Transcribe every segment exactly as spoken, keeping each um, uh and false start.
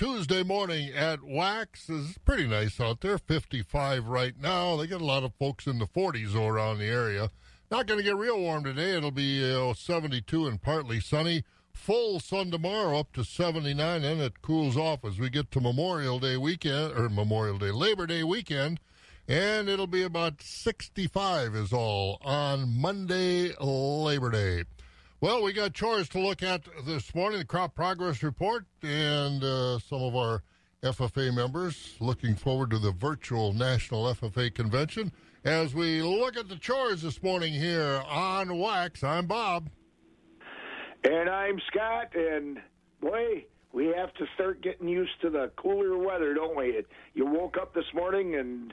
Tuesday morning at Wax. It's pretty nice out there, fifty-five right now. They got a lot of folks in the forties around the area. Not going to get real warm today. It'll be you know, seventy-two and partly sunny. Full sun tomorrow up to seventy-nine, and it cools off as we get to Memorial Day weekend, or Memorial Day, Labor Day weekend. And it'll be about sixty-five is all on Monday, Labor Day. Well, we got chores to look at this morning, the Crop Progress Report, and uh, some of our F F A members looking forward to the virtual National F F A Convention. As we look at the chores this morning here on Wax, I'm Bob. And I'm Scott, and boy, we have to start getting used to the cooler weather, don't we? It, you woke up this morning and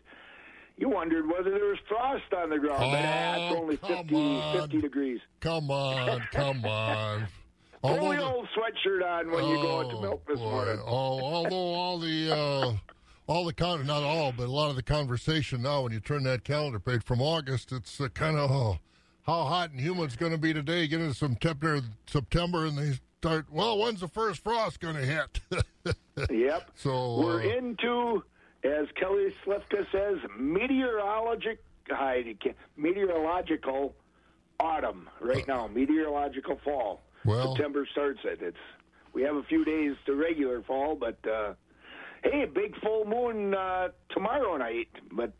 you wondered whether there was frost on the ground, oh, but ah, it's only fifty, fifty degrees. Come on, come on. Throw although the old sweatshirt on when oh, you go out to milk this boy. morning. Oh, although all the, uh, all the con- not all, but a lot of the conversation now when you turn that calendar page from August, it's uh, kind of, oh, how hot and humid it's going to be today. Get into some temperature September, and they start, well, when's the first frost going to hit? Yep. So we're uh, into, as Kelly Slifka says, meteorologic, meteorological autumn right now, meteorological fall. Well, September starts it. It's, we have a few days to regular fall, but uh, hey, big full moon uh, tomorrow night. But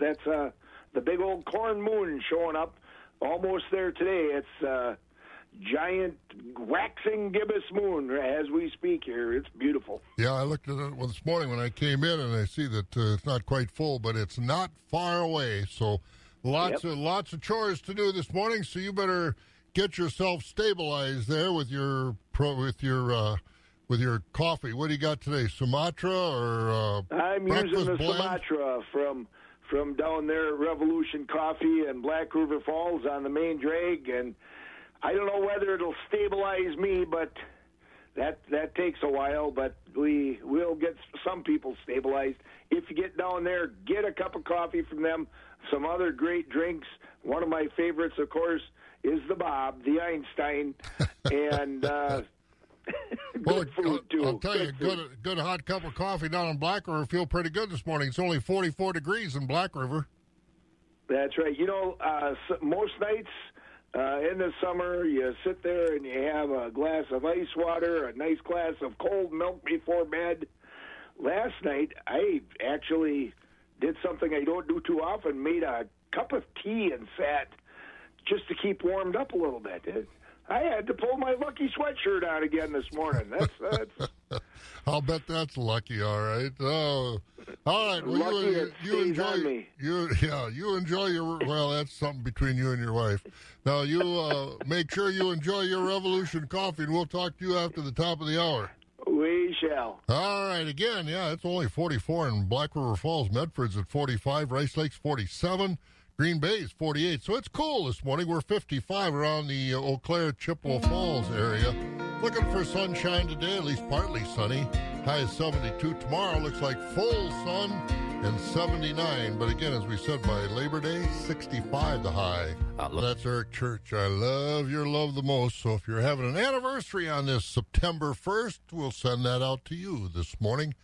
that's uh, the big old corn moon showing up almost there today. It's uh, giant waxing gibbous moon as we speak here. It's beautiful. Yeah, I looked at it well, this morning when I came in, and I see that uh, it's not quite full, but it's not far away. So lots yep. of lots of chores to do this morning. So you better get yourself stabilized there with your pro, with your uh, with your coffee. What do you got today? Sumatra or uh, I'm using the blend? Sumatra from from down there at Revolution Coffee and Black River Falls on the main drag, and I don't know whether it'll stabilize me, but that that takes a while, but we will get some people stabilized. If you get down there, get a cup of coffee from them, some other great drinks. One of my favorites, of course, is the Bob, the Einstein, and uh, good well, food, too. I'll tell you, good, good, good hot cup of coffee down in Black River feel pretty good this morning. It's only forty-four degrees in Black River. That's right. You know, uh, most nights Uh, in the summer, you sit there and you have a glass of ice water, a nice glass of cold milk before bed. Last night, I actually did something I don't do too often, made a cup of tea and sat just to keep warmed up a little bit. It, I had to pull my lucky sweatshirt out again this morning. That's, that's I'll bet that's lucky, all right. Oh, all right. Well, lucky you, it you stays enjoy, on me. You, yeah, you enjoy your, well, that's something between you and your wife. Now, you uh, make sure you enjoy your Revolution Coffee, and we'll talk to you after the top of the hour. We shall. All right. Again, yeah, it's only forty-four in Black River Falls. Medford's at forty-five. Rice Lake's forty-seven. Green Bay's forty-eight, so it's cool this morning. We're fifty-five around the uh, Eau Claire, Chippewa Falls area. Looking for sunshine today, at least partly sunny. High is seventy-two. Tomorrow looks like full sun and seventy-nine. But again, as we said, by Labor Day, sixty-five the high. That's Eric Church. I love your love the most. So if you're having an anniversary on this September first, we'll send that out to you this morning.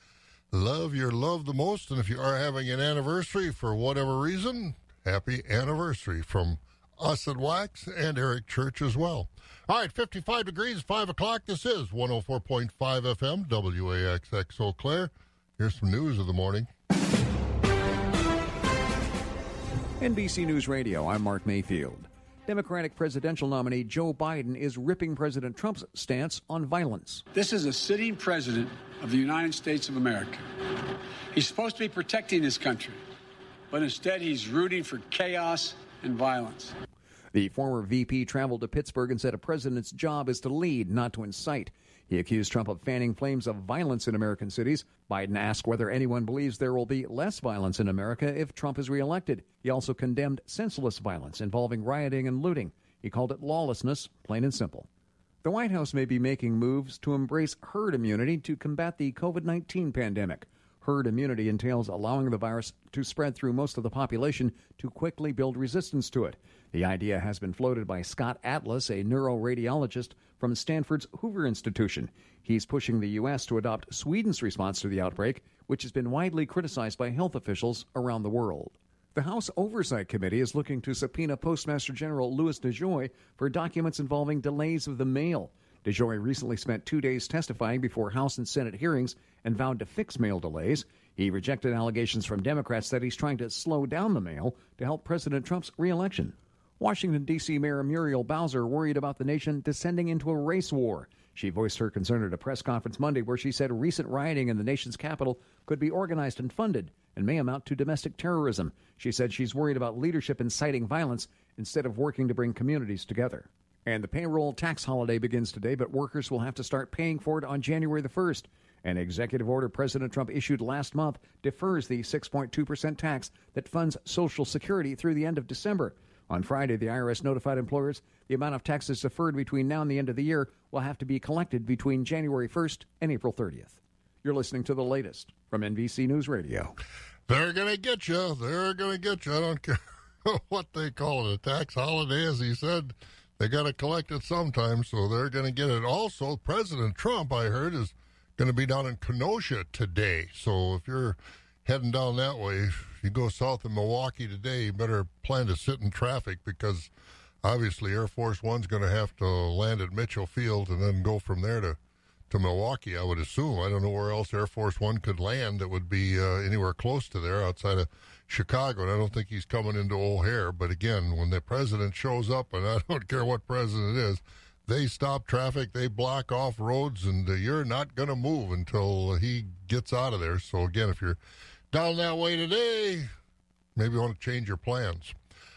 Love your love the most. And if you are having an anniversary for whatever reason, happy anniversary from us at Wax and Eric Church as well. All right, fifty-five degrees, five o'clock. This is one oh four point five F M, W A X X Eau Claire. Here's some news of the morning. N B C News Radio, I'm Mark Mayfield. Democratic presidential nominee Joe Biden is ripping President Trump's stance on violence. This is a sitting president of the United States of America. He's supposed to be protecting this country, but instead he's rooting for chaos and violence. The former V P traveled to Pittsburgh and said a president's job is to lead, not to incite. He accused Trump of fanning flames of violence in American cities. Biden asked whether anyone believes there will be less violence in America if Trump is reelected. He also condemned senseless violence involving rioting and looting. He called it lawlessness, plain and simple. The White House may be making moves to embrace herd immunity to combat the covid nineteen pandemic. Herd immunity entails allowing the virus to spread through most of the population to quickly build resistance to it. The idea has been floated by Scott Atlas, a neuroradiologist from Stanford's Hoover Institution. He's pushing the U S to adopt Sweden's response to the outbreak, which has been widely criticized by health officials around the world. The House Oversight Committee is looking to subpoena Postmaster General Louis DeJoy for documents involving delays of the mail. DeJoy recently spent two days testifying before House and Senate hearings and vowed to fix mail delays. He rejected allegations from Democrats that he's trying to slow down the mail to help President Trump's reelection. Washington, D C. Mayor Muriel Bowser worried about the nation descending into a race war. She voiced her concern at a press conference Monday where she said recent rioting in the nation's capital could be organized and funded and may amount to domestic terrorism. She said she's worried about leadership inciting violence instead of working to bring communities together. And the payroll tax holiday begins today, but workers will have to start paying for it on January the first. An executive order President Trump issued last month defers the six point two percent tax that funds Social Security through the end of December. On Friday, the I R S notified employers the amount of taxes deferred between now and the end of the year will have to be collected between January first and April thirtieth. You're listening to the latest from N B C News Radio. They're going to get you. They're going to get you. I don't care what they call it. A tax holiday, as he said, they got to collect it sometime, so they're going to get it. Also, President Trump, I heard, is going to be down in Kenosha today. So if you're heading down that way, if you go south of Milwaukee today, you better plan to sit in traffic because obviously Air Force One's going to have to land at Mitchell Field and then go from there to, to Milwaukee, I would assume. I don't know where else Air Force One could land that would be uh, anywhere close to there outside of Chicago, and I don't think he's coming into O'Hare. But again, when the president shows up, and I don't care what president it is, they stop traffic, they block off roads, and uh, you're not going to move until he gets out of there. So again, if you're down that way today, maybe you want to change your plans.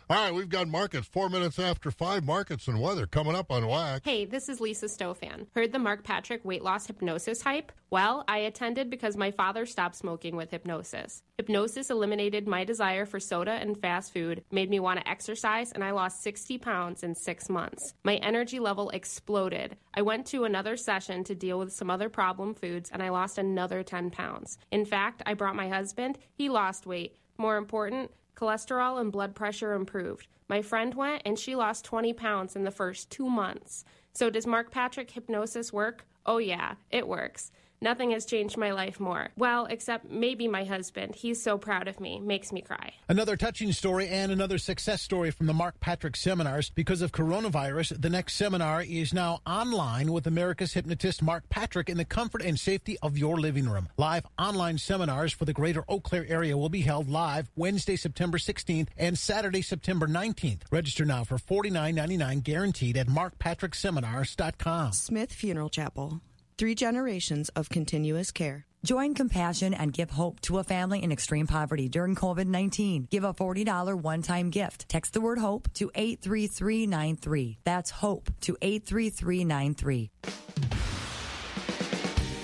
All right, we've got markets four minutes after five. Markets and weather coming up on W A C. Hey, this is Lisa Stofan. Heard the Mark Patrick weight loss hypnosis hype? Well, I attended because my father stopped smoking with hypnosis. Hypnosis eliminated my desire for soda and fast food, made me want to exercise, and I lost sixty pounds in six months. My energy level exploded. I went to another session to deal with some other problem foods, and I lost another ten pounds. In fact, I brought my husband. He lost weight. More important, cholesterol and blood pressure improved. My friend went, and she lost twenty pounds in the first two months. So does Mark Patrick hypnosis work? Oh, yeah, it works. Nothing has changed my life more. Well, except maybe my husband. He's so proud of me. Makes me cry. Another touching story and another success story from the Mark Patrick seminars. Because of coronavirus, the next seminar is now online with America's hypnotist Mark Patrick in the comfort and safety of your living room. Live online seminars for the greater Eau Claire area will be held live Wednesday, September sixteenth and Saturday, September nineteenth. Register now for forty-nine ninety-nine guaranteed at mark patrick seminars dot com. Smith Funeral Chapel. Three generations of continuous care. Join compassion and give hope to a family in extreme poverty during COVID nineteen. Give a forty dollars one-time gift. Text the word HOPE to eight three three nine three. That's HOPE to eight three three nine three.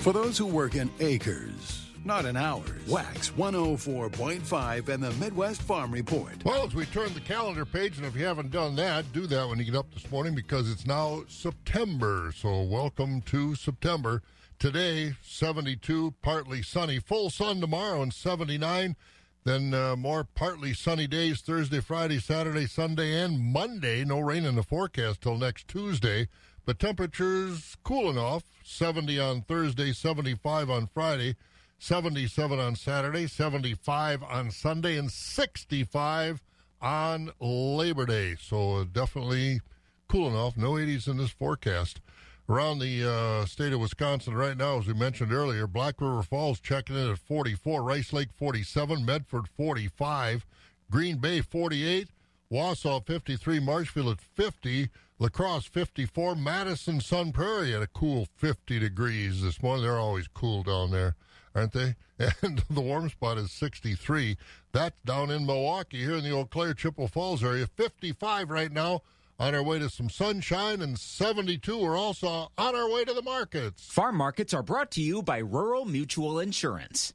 For those who work in acres, not in hours. Wax one oh four point five and the Midwest Farm Report. Well, as we turn the calendar page, and if you haven't done that, do that when you get up this morning because it's now September. So welcome to September. Today, seventy-two, partly sunny. Full sun tomorrow and seventy-nine. Then uh, more partly sunny days Thursday, Friday, Saturday, Sunday, and Monday. No rain in the forecast till next Tuesday. But temperatures cooling off. seventy on Thursday, seventy-five on Friday. seventy-seven on Saturday, seventy-five on Sunday, and sixty-five on Labor Day. So definitely cooling off. No eighties in this forecast. Around the uh, state of Wisconsin right now, as we mentioned earlier, Black River Falls checking in at forty-four, Rice Lake forty-seven, Medford forty-five, Green Bay forty-eight, Wausau fifty-three, Marshfield at fifty, La Crosse fifty-four, Madison Sun Prairie at a cool fifty degrees this morning. They're always cool down there, aren't they? And the warm spot is sixty-three. That's down in Milwaukee, here in the Eau Claire, Chippewa Falls area. fifty-five right now, on our way to some sunshine, and seventy-two. We're also on our way to the markets. Farm markets are brought to you by Rural Mutual Insurance.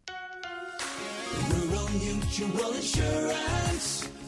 Rural Mutual Insurance.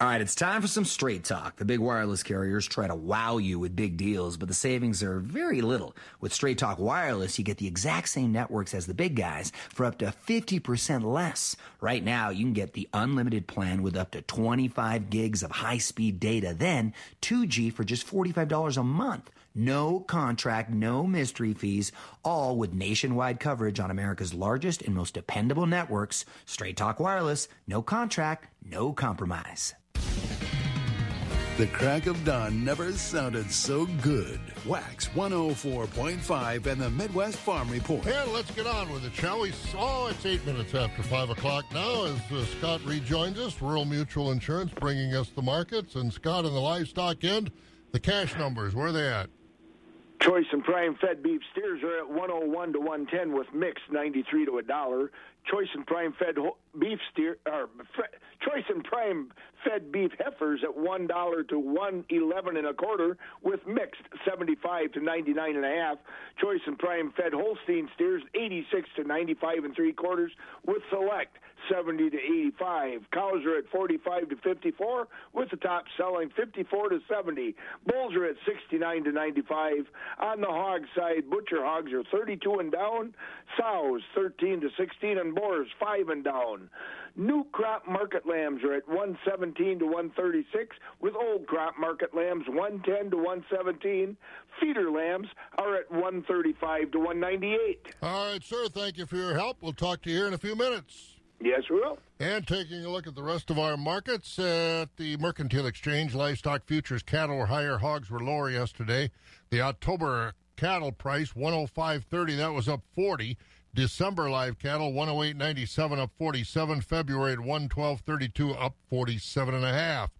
All right, it's time for some straight talk. The big wireless carriers try to wow you with big deals, but the savings are very little. With Straight Talk Wireless, you get the exact same networks as the big guys for up to fifty percent less. Right now, you can get the unlimited plan with up to twenty-five gigs of high-speed data, then two G for just forty-five dollars a month. No contract, no mystery fees, all with nationwide coverage on America's largest and most dependable networks. Straight Talk Wireless, no contract, no compromise. The crack of dawn never sounded so good. Wax one oh four point five and the Midwest Farm Report. Yeah, let's get on with it, shall we? Oh, it's eight minutes after five o'clock now as uh, Scott rejoins us. Rural Mutual Insurance bringing us the markets. And Scott, on the livestock end, the cash numbers, where are they at? Choice and prime fed beef steers are at one oh one to one ten with mix ninety-three to a dollar. Choice and prime fed beef steer, or fe, choice and prime fed beef heifers at one dollar to one eleven and a quarter, with mixed seventy-five to ninety-nine and a half. Choice and prime fed Holstein steers eighty-six to ninety-five and three quarters, with select seventy to eighty-five. Cows are at forty-five to fifty-four, with the top selling fifty-four to seventy. Bulls are at sixty-nine to ninety-five. On the hog side, butcher hogs are thirty-two and down. Sows thirteen to sixteen and boars five and down. New crop market lambs are at one seventeen to one thirty-six, with old crop market lambs one ten to one seventeen. Feeder lambs are at one thirty-five to one ninety-eight. All right, sir, thank you for your help. We'll talk to you here in a few minutes. Yes, we will. And taking a look at the rest of our markets at the Mercantile Exchange, livestock futures cattle were higher, hogs were lower yesterday. The October cattle price one oh five thirty, that was up forty. December live cattle one oh eight ninety-seven, up forty-seven. February at one twelve thirty-two, up forty-seven and a half.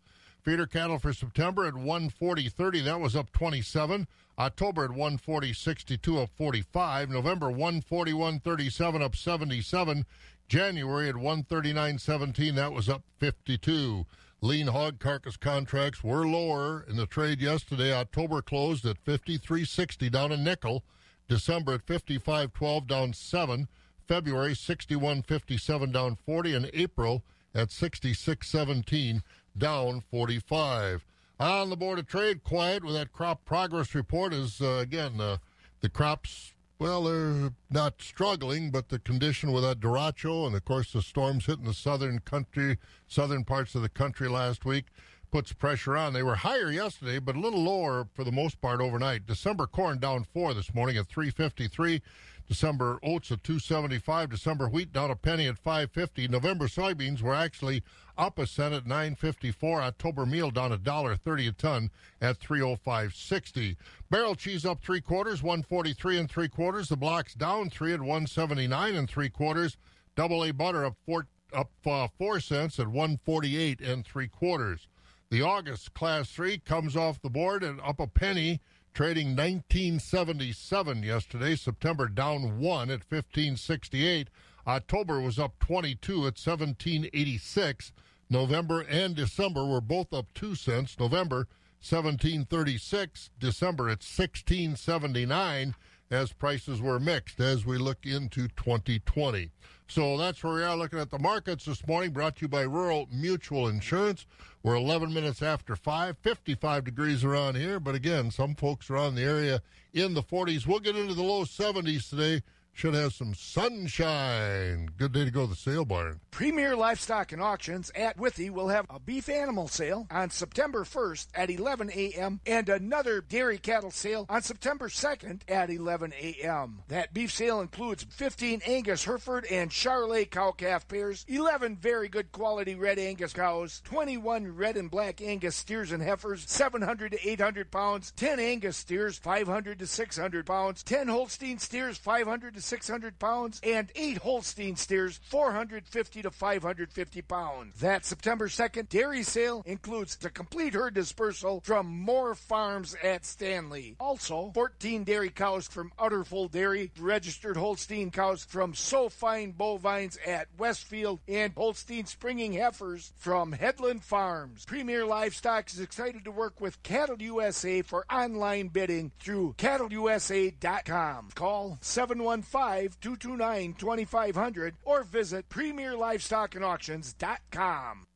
Feeder cattle for September at one forty thirty, that was up twenty-seven. October at one forty sixty-two, up forty-five. November one forty-one thirty-seven, up seventy-seven. January at one thirty-nine seventeen, that was up fifty-two. Lean hog carcass contracts were lower in the trade yesterday. October closed at fifty-three sixty, down a nickel. December at fifty-five twelve, down seven. February sixty-one fifty-seven, down forty, and April at sixty-six seventeen, down forty-five. On the Board of Trade, quiet with that crop progress report. Is uh, again uh, the crops, well, they're not struggling, but the condition with that derecho and of course the storms hitting the southern country, southern parts of the country last week, puts pressure on. They were higher yesterday, but a little lower for the most part overnight. December corn down four this morning at three fifty-three. December oats at two seventy-five. December wheat down a penny at five fifty. November soybeans were actually up a cent at nine fifty-four. October meal down a dollar thirty a ton at three oh five sixty. Barrel cheese up three quarters, one forty-three and three quarters. The blocks down three at one seventy-nine and three quarters. Double A butter up four up uh, four cents at one forty-eight and three quarters. The August Class three comes off the board and up a penny, trading nineteen seventy-seven yesterday. September down one at fifteen sixty-eight. October was up twenty-two at seventeen eighty-six. November and December were both up two cents. November seventeen thirty-six. December at sixteen seventy-nine. As prices were mixed as we look into twenty twenty. So that's where we are looking at the markets this morning, brought to you by Rural Mutual Insurance. We're eleven minutes after five, fifty-five degrees around here, but again, some folks around the area in the forties. We'll get into the low seventies today. Should have some sunshine. Good day to go to the sale barn. Premier Livestock and Auctions at Withy will have a beef animal sale on September first at eleven a.m. and another dairy cattle sale on September second at eleven a.m. That beef sale includes fifteen Angus Hereford and Charolais cow-calf pairs, eleven very good quality red Angus cows, twenty-one red and black Angus steers and heifers, seven hundred to eight hundred pounds, ten Angus steers, five hundred to six hundred pounds, ten Holstein steers, 500 to six hundred pounds, and eight Holstein steers, four hundred fifty to five hundred fifty pounds. That September second dairy sale includes the complete herd dispersal from Moore Farms at Stanley. Also, fourteen dairy cows from Utterful Dairy, registered Holstein cows from So Fine Bovines at Westfield, and Holstein springing heifers from Headland Farms. Premier Livestock is excited to work with Cattle U S A for online bidding through cattle u s a dot com. Call seven one five, two two nine, two five zero zero or visit premier livestock and auctions dot com.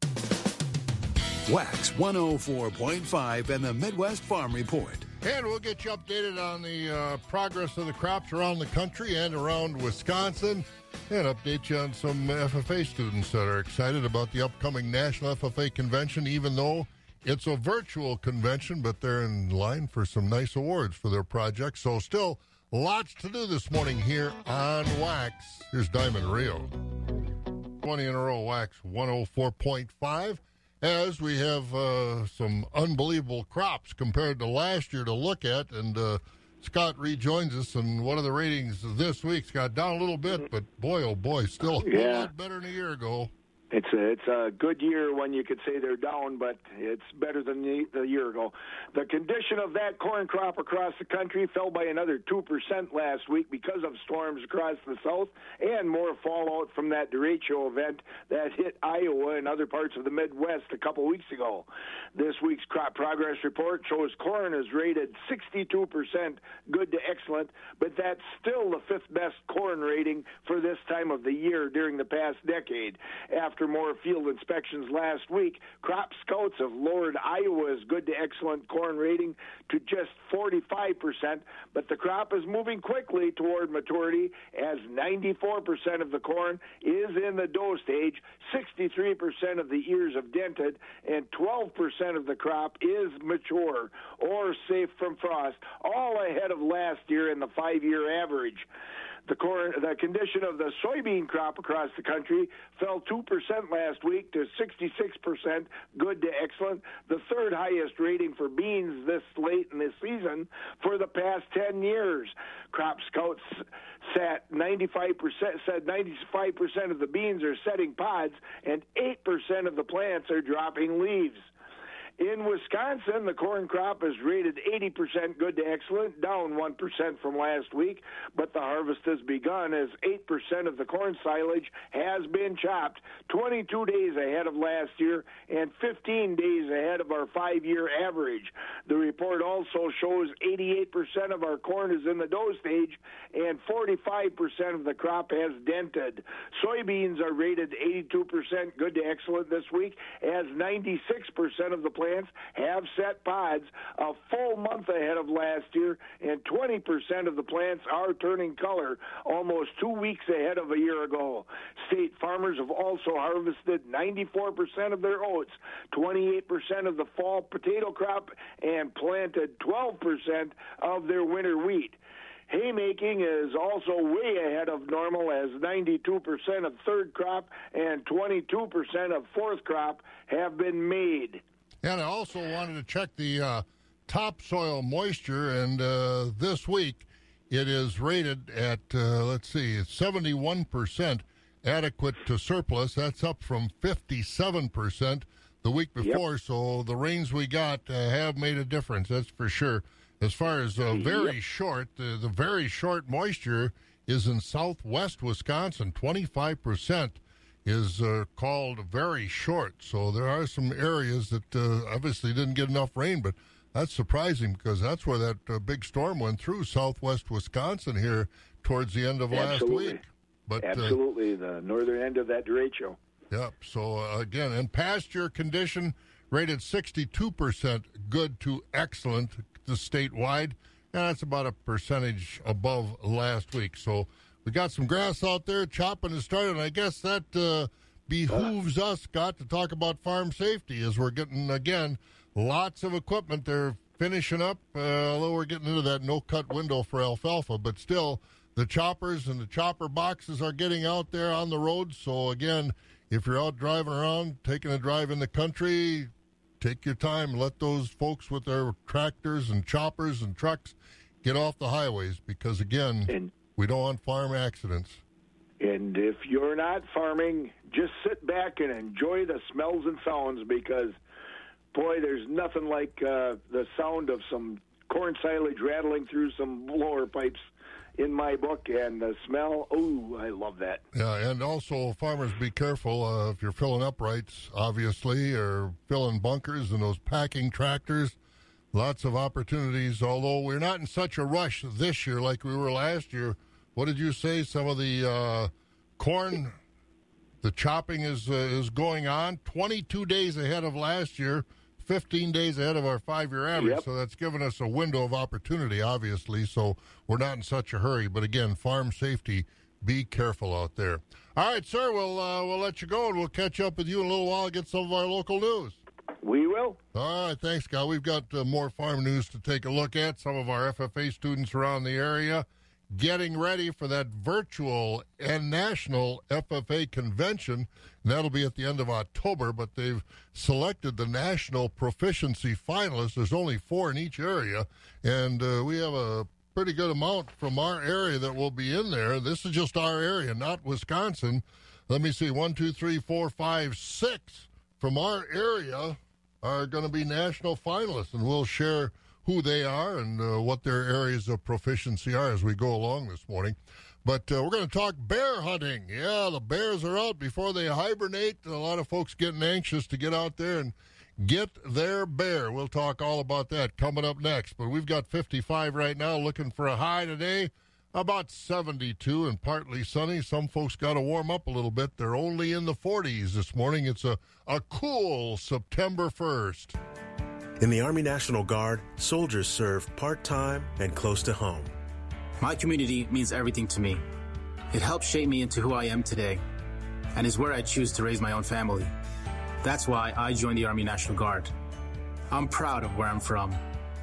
Wax one oh four point five and the Midwest Farm Report. And we'll get you updated on the uh, progress of the crops around the country and around Wisconsin, and update you on some F F A students that are excited about the upcoming National F F A Convention, even though it's a virtual convention, but they're in line for some nice awards for their projects. So still lots to do this morning here on Wax. Here's Diamond Rio. twenty in a row, Wax one oh four point five. As we have uh, some unbelievable crops compared to last year to look at, and uh, Scott rejoins us. And what are the ratings this week? Scott, down a little bit, but boy, oh boy, still a yeah. lot better than a year ago. It's a, it's a good year when you could say they're down, but it's better than the, the year ago. The condition of that corn crop across the country fell by another two percent last week because of storms across the south and more fallout from that derecho event that hit Iowa and other parts of the Midwest a couple weeks ago. This week's crop progress report shows corn is rated sixty-two percent good to excellent, but that's still the fifth best corn rating for this time of the year during the past decade. After After more field inspections last week, crop scouts have lowered Iowa's good to excellent corn rating to just forty-five percent, but the crop is moving quickly toward maturity as ninety-four percent of the corn is in the dough stage, sixty-three percent of the ears have dented, and twelve percent of the crop is mature or safe from frost, all ahead of last year and the five-year average. The, corn, the condition of the soybean crop across the country fell two percent last week to sixty-six percent good to excellent, the third highest rating for beans this late in the season for the past ten years. Crop scouts sat ninety-five percent, said ninety-five percent of the beans are setting pods and eight percent of the plants are dropping leaves. In Wisconsin, the corn crop is rated eighty percent good to excellent, down one percent from last week, but the harvest has begun as eight percent of the corn silage has been chopped, twenty-two days ahead of last year and fifteen days ahead of our five-year average. The report also shows eighty-eight percent of our corn is in the dough stage and forty-five percent of the crop has dented. Soybeans are rated eighty-two percent good to excellent this week, as ninety-six percent of the plants have set pods a full month ahead of last year, and twenty percent of the plants are turning color, almost two weeks ahead of a year ago. State farmers have also harvested ninety-four percent of their oats, twenty-eight percent of the fall potato crop, and planted twelve percent of their winter wheat. Haymaking is also way ahead of normal, as ninety-two percent of third crop and twenty-two percent of fourth crop have been made. And I also wanted to check the uh, topsoil moisture, and uh, this week it is rated at, uh, let's see, seventy-one percent adequate to surplus. That's up from fifty-seven percent the week before, yep. So the rains we got uh, have made a difference, that's for sure. As far as uh, very yep. short, uh, the very short moisture is in southwest Wisconsin, twenty-five percent. Is uh, called very short. So there are some areas that uh, obviously didn't get enough rain, but that's surprising because that's where that uh, big storm went through southwest Wisconsin here towards the end of Absolutely. last week. But, Absolutely, uh, the northern end of that derecho. Yep, so uh, again, in pasture condition, rated sixty-two percent good to excellent the statewide, and that's about a percentage above last week. So we got some grass out there, chopping and starting. And I guess that uh, behooves us, Scott, to talk about farm safety as we're getting, again, lots of equipment. They're finishing up, uh, although we're getting into that no-cut window for alfalfa. But still, the choppers and the chopper boxes are getting out there on the road. So, again, if you're out driving around, taking a drive in the country, take your time. Let those folks with their tractors and choppers and trucks get off the highways because, again... And- We don't want farm accidents. And if you're not farming, just sit back and enjoy the smells and sounds, because, boy, there's nothing like uh, the sound of some corn silage rattling through some blower pipes in my book, and the smell, ooh, I love that. Yeah, and also, farmers, be careful uh, if you're filling uprights, obviously, or filling bunkers and those packing tractors. Lots of opportunities, although we're not in such a rush this year like we were last year. What did you say? Some of the uh, corn, the chopping is uh, is going on. twenty-two days ahead of last year, fifteen days ahead of our five-year average. Yep. So that's given us a window of opportunity, obviously. So we're not in such a hurry. But again, farm safety, be careful out there. All right, sir, we'll uh, we'll let you go, and we'll catch up with you in a little while and get some of our local news. We will. All right, thanks, Scott. We've got uh, more farm news to take a look at. Some of our F F A students around the area getting ready for that virtual and national F F A convention. And that'll be at the end of October, but they've selected the national proficiency finalists. There's only four in each area, and uh, we have a pretty good amount from our area that will be in there. This is just our area, not Wisconsin. Let me see, one, two, three, four, five, six from our area are going to be national finalists, and we'll share who they are and uh, what their areas of proficiency are as we go along this morning. But uh, we're going to talk bear hunting. Yeah, the bears are out before they hibernate. A lot of folks getting anxious to get out there and get their bear. We'll talk all about that coming up next. But we've got fifty-five right now, looking for a high today, about seventy-two and partly sunny. Some folks got to warm up a little bit. They're only in the forties this morning. It's a, a cool September first. In the Army National Guard, soldiers serve part-time and close to home. My community means everything to me. It helps shape me into who I am today and is where I choose to raise my own family. That's why I joined the Army National Guard. I'm proud of where I'm from,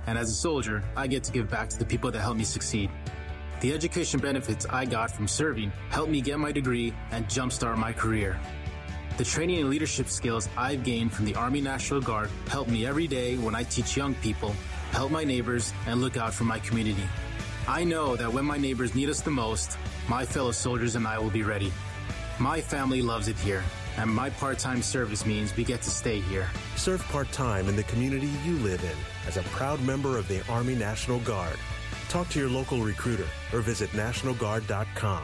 and as a soldier, I get to give back to the people that helped me succeed. The education benefits I got from serving helped me get my degree and jumpstart my career. The training and leadership skills I've gained from the Army National Guard help me every day when I teach young people, help my neighbors, and look out for my community. I know that when my neighbors need us the most, my fellow soldiers and I will be ready. My family loves it here, and my part-time service means we get to stay here. Serve part-time in the community you live in as a proud member of the Army National Guard. Talk to your local recruiter or visit national guard dot com.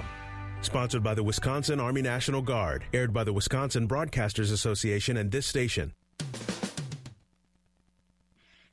Sponsored by the Wisconsin Army National Guard. Aired by the Wisconsin Broadcasters Association and this station.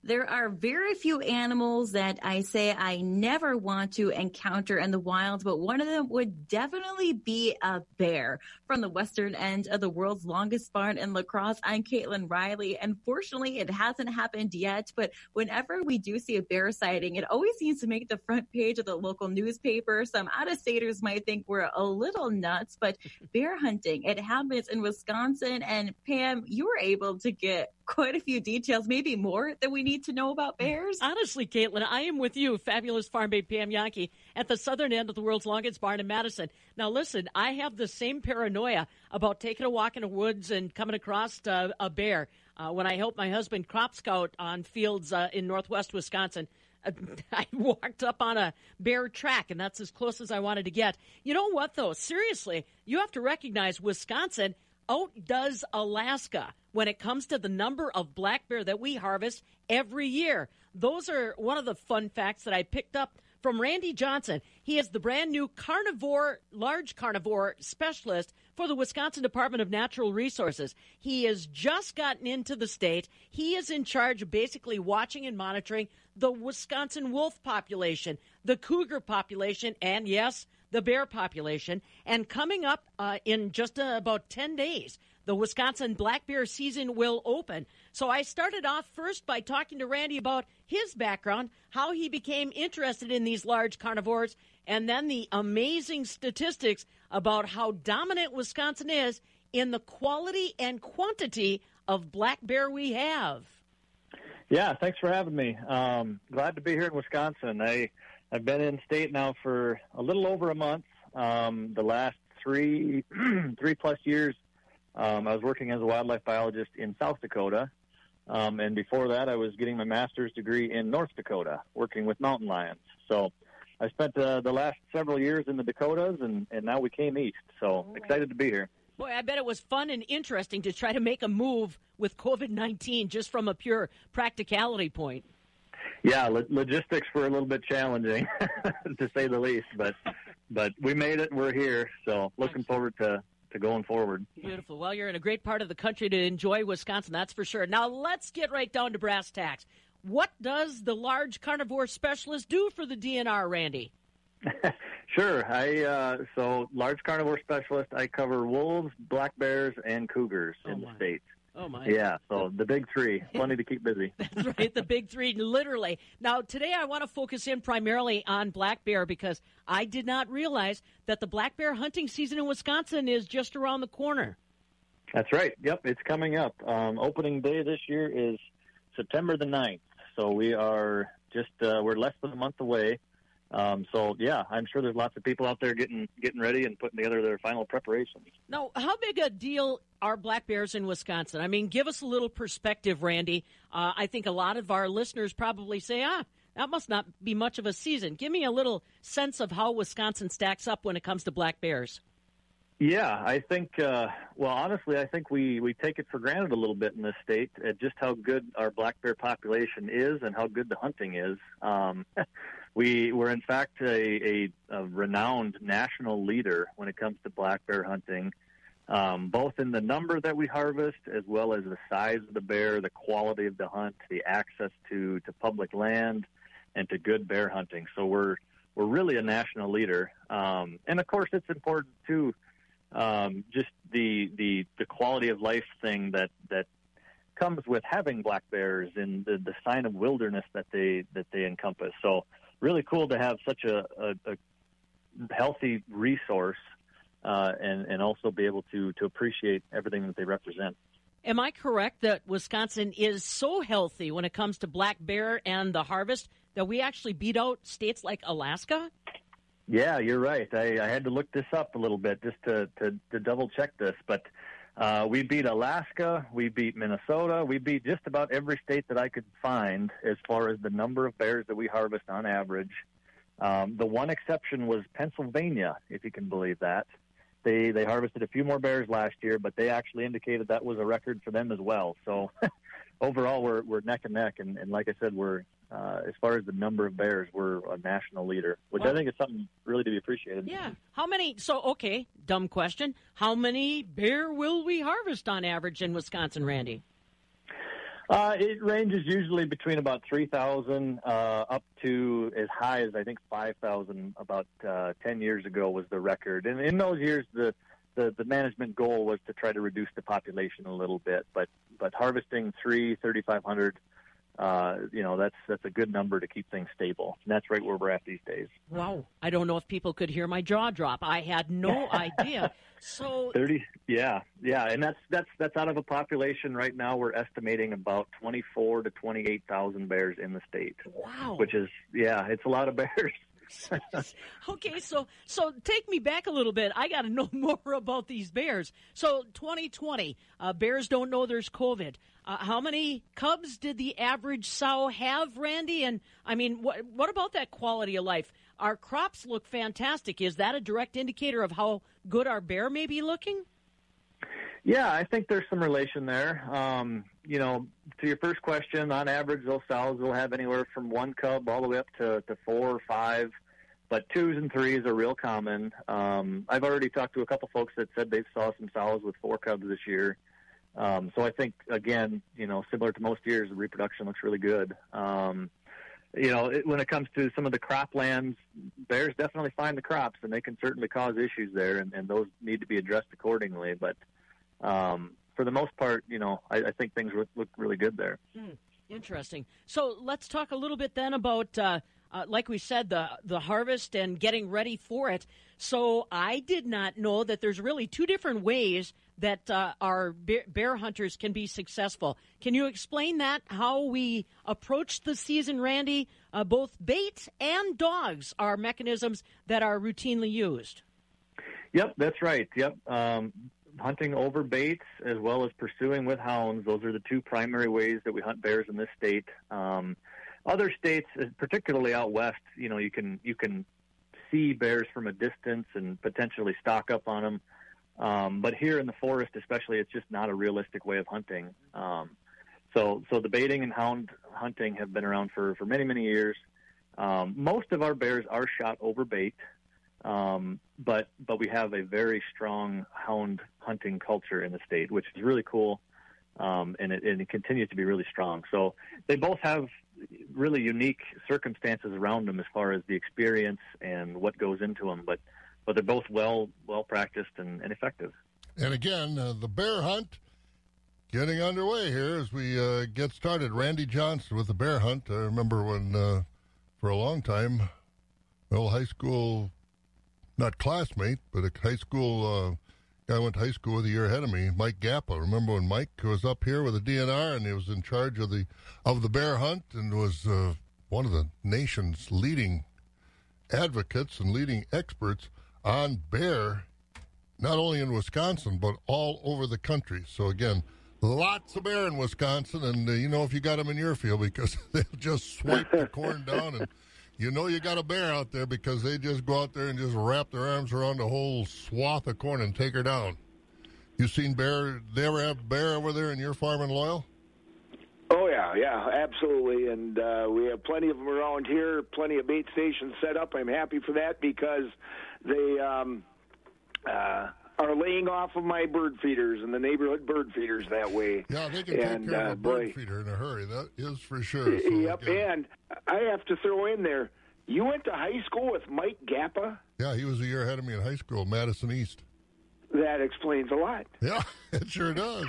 There are very few animals that I say I never want to encounter in the wild, but one of them would definitely be a bear. From the western end of the world's longest barn in La Crosse, I'm Caitlin Riley. And fortunately, it hasn't happened yet, but whenever we do see a bear sighting, it always seems to make the front page of the local newspaper. Some out-of-staters might think we're a little nuts, but bear hunting, it happens in Wisconsin. And Pam, you were able to get quite a few details, maybe more than we need to know about bears. Honestly, Caitlin, I am with you, fabulous farm babe Pam Yankee, at the southern end of the world's longest barn in Madison. Now, listen, I have the same paranoia about taking a walk in the woods and coming across uh, a bear. Uh, when I helped my husband crop scout on fields uh, in northwest Wisconsin, uh, I walked up on a bear track, and that's as close as I wanted to get. You know what, though? Seriously, you have to recognize Wisconsin outdoes Alaska when it comes to the number of black bear that we harvest every year. Those are one of the fun facts that I picked up from Randy Johnson. He is the brand new carnivore, large carnivore specialist for the Wisconsin Department of Natural Resources. He has just gotten into the state. He is in charge of basically watching and monitoring the Wisconsin wolf population, the cougar population, and yes, the bear population. And coming up uh, in just uh, about ten days, the Wisconsin black bear season will open. So I started off first by talking to Randy about his background, how he became interested in these large carnivores, and then the amazing statistics about how dominant Wisconsin is in the quality and quantity of black bear we have. Yeah, thanks for having me. Um, glad to be here in Wisconsin. I, I've been in state now for a little over a month. Um, the last three, three plus years, Um, I was working as a wildlife biologist in South Dakota, um, and before that I was getting my master's degree in North Dakota, working with mountain lions. So I spent uh, the last several years in the Dakotas, and, and now we came east. So excited to be here. Boy, I bet it was fun and interesting to try to make a move with COVID nineteen just from a pure practicality point. Yeah, lo- logistics were a little bit challenging, to say the least, but but we made it. We're here, so looking forward to, to going forward. Beautiful. Well, you're in a great part of the country to enjoy Wisconsin, that's for sure. Now let's get right down to brass tacks. What does the large carnivore specialist do for the D N R, Randy? Sure. I uh, so large carnivore specialist, I cover wolves, black bears, and cougars oh in my. the state. Oh, my. Yeah, so the big three. Plenty to keep busy. That's right, the big three, literally. Now, today I want to focus in primarily on black bear because I did not realize that the black bear hunting season in Wisconsin is just around the corner. That's right. Yep, it's coming up. Um, opening day this year is September the ninth, so we are just uh, we're less than a month away. Um, so, yeah, I'm sure there's lots of people out there getting getting ready and putting together their final preparations. Now, how big a deal are black bears in Wisconsin? I mean, give us a little perspective, Randy. Uh, I think a lot of our listeners probably say, ah, that must not be much of a season. Give me a little sense of how Wisconsin stacks up when it comes to black bears. Yeah, I think, uh, well, honestly, I think we, we take it for granted a little bit in this state at just how good our black bear population is and how good the hunting is. Um, we were, in fact, a, a, a renowned national leader when it comes to black bear hunting, um, both in the number that we harvest as well as the size of the bear, the quality of the hunt, the access to, to public land, and to good bear hunting. So we're, we're really a national leader. Um, and, of course, it's important, too, Um, just the, the the quality of life thing that, that comes with having black bears and the, the sign of wilderness that they that they encompass. So really cool to have such a, a, a healthy resource uh, and, and also be able to, to appreciate everything that they represent. Am I correct that Wisconsin is so healthy when it comes to black bear and the harvest that we actually beat out states like Alaska? Yeah, you're right. I, I had to look this up a little bit just to, to, to double-check this. But uh, we beat Alaska, we beat Minnesota, we beat just about every state that I could find as far as the number of bears that we harvest on average. Um, the one exception was Pennsylvania, if you can believe that. They they harvested a few more bears last year, but they actually indicated that was a record for them as well. So overall, we're we're neck and neck, and, and like I said, we're Uh, as far as the number of bears, we're a national leader, which well, I think is something really to be appreciated. Yeah. How many? So, okay, dumb question. How many bear will we harvest on average in Wisconsin, Randy? Uh, it ranges usually between about three thousand uh, up to as high as, I think, five thousand about uh, ten years ago was the record. And in those years, the, the, the management goal was to try to reduce the population a little bit, but, but harvesting three, thirty-five hundred Uh, you know, that's that's a good number to keep things stable. And that's right where we're at these days. Wow. I don't know if people could hear my jaw drop. I had no idea. So thirty yeah, yeah. And that's that's that's out of a population right now we're estimating about twenty four to twenty eight thousand bears in the state. Wow. Which is yeah, it's a lot of bears. Okay, so so take me back a little bit. I got to know more about these bears. So twenty twenty, uh, bears don't know there's COVID. Uh, how many cubs did the average sow have, Randy? And, I mean, what what about that quality of life? Our crops look fantastic. Is that a direct indicator of how good our bear may be looking? Yeah, I think there's some relation there. Um, you know, to your first question, on average, those sows will have anywhere from one cub all the way up to, to four or five, but twos and threes are real common. Um, I've already talked to a couple folks that said they saw some sows with four cubs this year. Um, so I think, again, you know, similar to most years, the reproduction looks really good. Um, you know, it, when it comes to some of the croplands, bears definitely find the crops, and they can certainly cause issues there, and, and those need to be addressed accordingly. But um, for the most part, you know, I, I think things look, look really good there. Hmm. Interesting. So let's talk a little bit then about, uh, uh, like we said, the, the harvest and getting ready for it. So I did not know that there's really two different ways that uh, our bear, bear hunters can be successful. Can you explain that, how we approach the season, Randy? Uh, both bait and dogs are mechanisms that are routinely used. Yep, that's right. Yep. Um, hunting over baits as well as pursuing with hounds, those are the two primary ways that we hunt bears in this state. Um, Other states, particularly out west, you know, you can you can see bears from a distance and potentially stock up on them. Um, but here in the forest, especially, it's just not a realistic way of hunting. Um, so, so the baiting and hound hunting have been around for, for many, many years. Um, most of our bears are shot over bait, um, but but we have a very strong hound hunting culture in the state, which is really cool, um, and, it, and it continues to be really strong. So they both have really unique circumstances around them as far as the experience and what goes into them, but but they're both well well practiced and, and effective. And again, uh, the bear hunt getting underway here as we uh, get started. Randy Johnson with the bear hunt. I remember when... Uh, For a long time, well, high school, not classmate, but a high school uh, guy I went to high school with a year ahead of me, Mike Gappa. Remember when Mike was up here with the D N R and he was in charge of the of the bear hunt and was uh, one of the nation's leading advocates and leading experts on bear, not only in Wisconsin but all over the country. So again, lots of bear in Wisconsin, and uh, you know if you got them in your field because they'll just swipe the corn down, and you know you got a bear out there because they just go out there and just wrap their arms around the whole swath of corn and take her down. You seen bear? They ever have bear over there in your farm in Loyal? Oh yeah, yeah, absolutely, and uh, we have plenty of them around here. Plenty of bait stations set up. I'm happy for that because they. Um, uh, are laying off of my bird feeders and the neighborhood bird feeders that way. Yeah, they can and, take care uh, of a bird boy, feeder in a hurry. That is for sure. So yep, again, and I have to throw in there, you went to high school with Mike Gappa? Yeah, he was a year ahead of me in high school, Madison East. That explains a lot. Yeah, it sure does.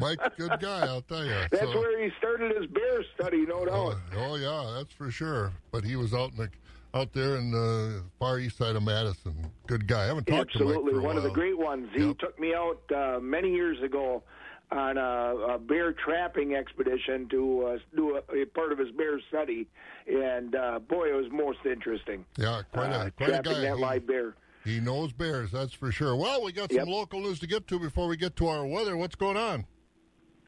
Mike, good guy, I'll tell you. That's so, where he started his bear study, no doubt. Uh, oh, yeah, that's for sure. But he was out in the... out there in the far east side of Madison. Good guy. I haven't talked Absolutely. to him. Absolutely, one while. of the great ones. Yep. He took me out uh, many years ago on a, a bear trapping expedition to uh, do a, a part of his bear study, and uh, boy, it was most interesting. Yeah, quite a, uh, quite trapping a guy. That he, live bear. He knows bears, that's for sure. Well, we got some yep. local news to get to before we get to our weather. What's going on?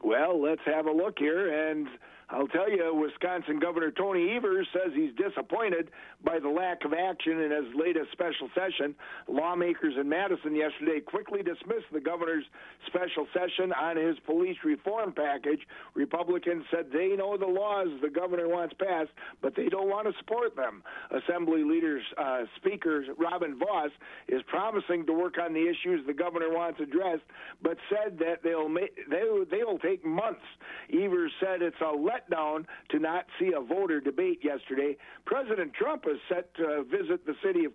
Well, let's have a look here, and I'll tell you, Wisconsin Governor Tony Evers says he's disappointed by the lack of action in his latest special session. Lawmakers in Madison yesterday quickly dismissed the governor's special session on his police reform package. Republicans said they know the laws the governor wants passed, but they don't want to support them. Assembly Leader uh, Speaker Robin Voss is promising to work on the issues the governor wants addressed, but said that they'll ma- they they'll take months. Evers said it's a down to not see a voter debate yesterday. President Trump is set to visit the city of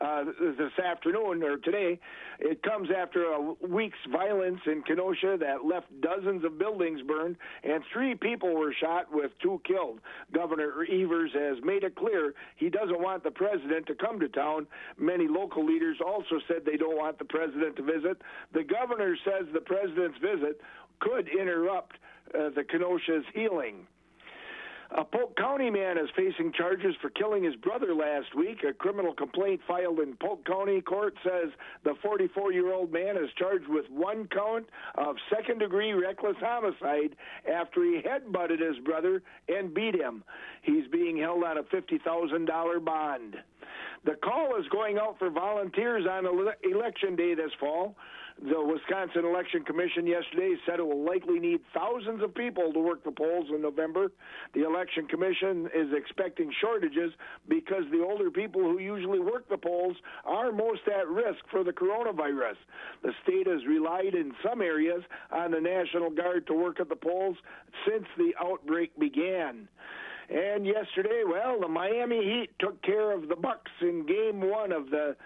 uh, this afternoon or today. It comes after a week's violence in Kenosha that left dozens of buildings burned and three people were shot with two killed. Governor Evers has made it clear he doesn't want the president to come to town. Many local leaders also said they don't want the president to visit. The governor says the president's visit could interrupt Uh, the Kenosha's healing. A Polk County man is facing charges for killing his brother last week. A criminal complaint filed in Polk County court says the forty-four-year-old man is charged with one count of second-degree reckless homicide after he headbutted his brother and beat him. He's being held on a fifty thousand dollars bond. The call is going out for volunteers on ele- election day this fall. The Wisconsin Election Commission yesterday said it will likely need thousands of people to work the polls in November. The Election Commission is expecting shortages because the older people who usually work the polls are most at risk for the coronavirus. The state has relied in some areas on the National Guard to work at the polls since the outbreak began. And yesterday, well, the Miami Heat took care of the Bucks in game one of the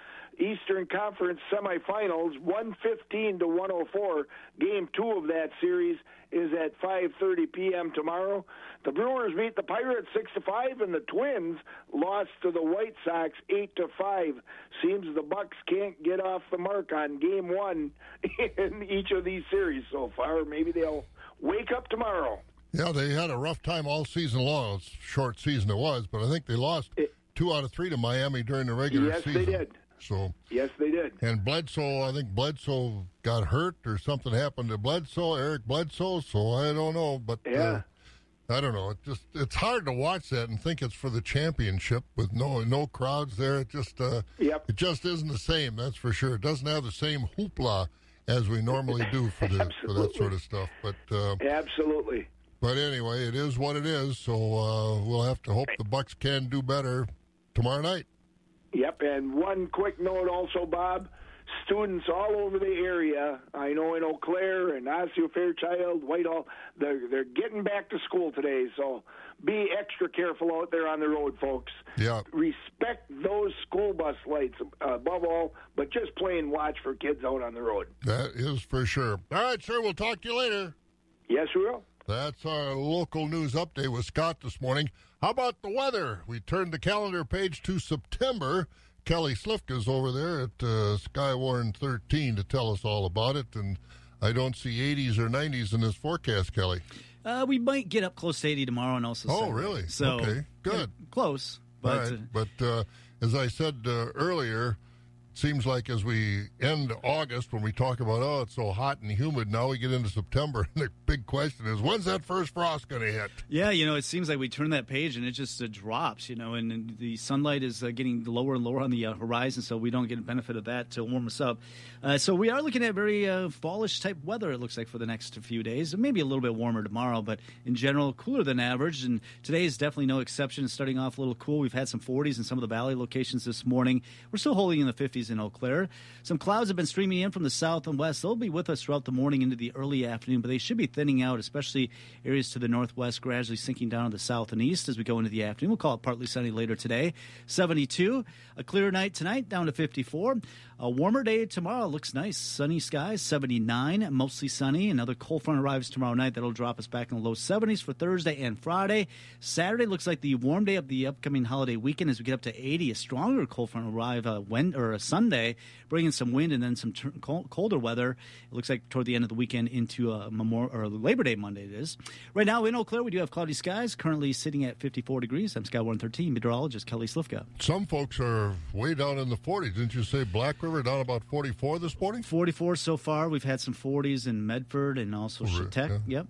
Eastern Conference semifinals, one fifteen to one oh four. Game two of that series is at five thirty p.m. tomorrow. The Brewers beat the Pirates six to five, and the Twins lost to the White Sox eight to five. Seems the Bucks can't get off the mark on game one in each of these series so far. Maybe they'll wake up tomorrow. Yeah, they had a rough time all season long. It's short season it was, but I think they lost it, two out of three to Miami during the regular yes, season. Yes, they did. So yes, they did. And Bledsoe, I think Bledsoe got hurt or something happened to Bledsoe, Eric Bledsoe. So I don't know, but yeah, uh, I don't know. It just it's hard to watch that and think it's for the championship with no no crowds there. It just uh, yep. It just isn't the same. That's for sure. It doesn't have the same hoopla as we normally do for the for that sort of stuff. But uh, absolutely. But anyway, it is what it is. So uh, we'll have to hope the Bucks can do better tomorrow night. Yep. And one quick note also, Bob. Students all over the area, I know in Eau Claire and Osseo Fairchild, Whitehall, they're, they're getting back to school today, so be extra careful out there on the road, folks. Yeah. Respect those school bus lights above all, but just play and watch for kids out on the road. That is for sure. All right, sir, we'll talk to you later. Yes, we will. That's our local news update with Scott this morning. How about the weather? We turned the calendar page to September. Kelly Slifka's over there at uh, Skywarn thirteen to tell us all about it, and I don't see eighties or nineties in this forecast, Kelly. Uh, we might get up close to eighty tomorrow and also Saturday. Oh, really? So, okay, good. Yeah, close. But, right. uh, but uh, as I said uh, earlier, it seems like as we end August, when we talk about, oh, it's so hot and humid, now we get into September, and the big question is, when's that first frost going to hit? Yeah, you know, it seems like we turn that page, and it just uh, drops, you know, and, and the sunlight is uh, getting lower and lower on the uh, horizon, so we don't get the benefit of that to warm us up. Uh, so we are looking at very uh, fallish type weather, it looks like, for the next few days. Maybe a little bit warmer tomorrow, but in general, cooler than average, and today is definitely no exception. It's starting off a little cool. We've had some forties in some of the valley locations this morning. We're still holding in the fifties. In Eau Claire. Some clouds have been streaming in from the south and west. They'll be with us throughout the morning into the early afternoon, but they should be thinning out, especially areas to the northwest, gradually sinking down to the south and east as we go into the afternoon. We'll call it partly sunny later today. seventy-two, a clear night tonight, down to fifty-four. A warmer day tomorrow. Looks nice. Sunny skies, seventy-nine, mostly sunny. Another cold front arrives tomorrow night. That'll drop us back in the low seventies for Thursday and Friday. Saturday looks like the warm day of the upcoming holiday weekend as we get up to eighty. A stronger cold front arrive uh, when, or a Sunday, bringing some wind and then some ter- colder weather. It looks like toward the end of the weekend into a Memorial or Labor Day Monday it is. Right now in Eau Claire, we do have cloudy skies, currently sitting at fifty-four degrees. I'm Skywarn thirteen meteorologist Kelly Slifka. Some folks are way down in the forties. Didn't you say Black River down about forty-four this morning? forty-four so far. We've had some forties in Medford and also Chitek. Yeah. Yep.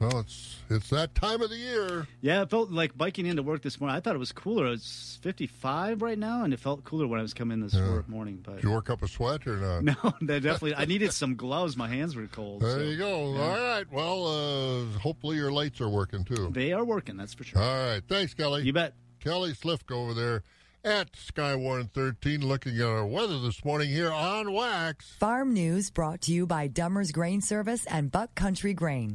Well, it's it's that time of the year. Yeah, it felt like biking into work this morning. I thought it was cooler. It's fifty-five right now, and it felt cooler when I was coming this yeah. morning. But did you work up a sweat or not? No, definitely. I needed some gloves. My hands were cold. There so, you go. Yeah. All right. Well, uh, hopefully your lights are working, too. They are working, that's for sure. All right. Thanks, Kelly. You bet. Kelly Slifka over there at Skywarn thirteen, looking at our weather this morning here on Wax. Farm News brought to you by Dummer's Grain Service and Buck Country Grain.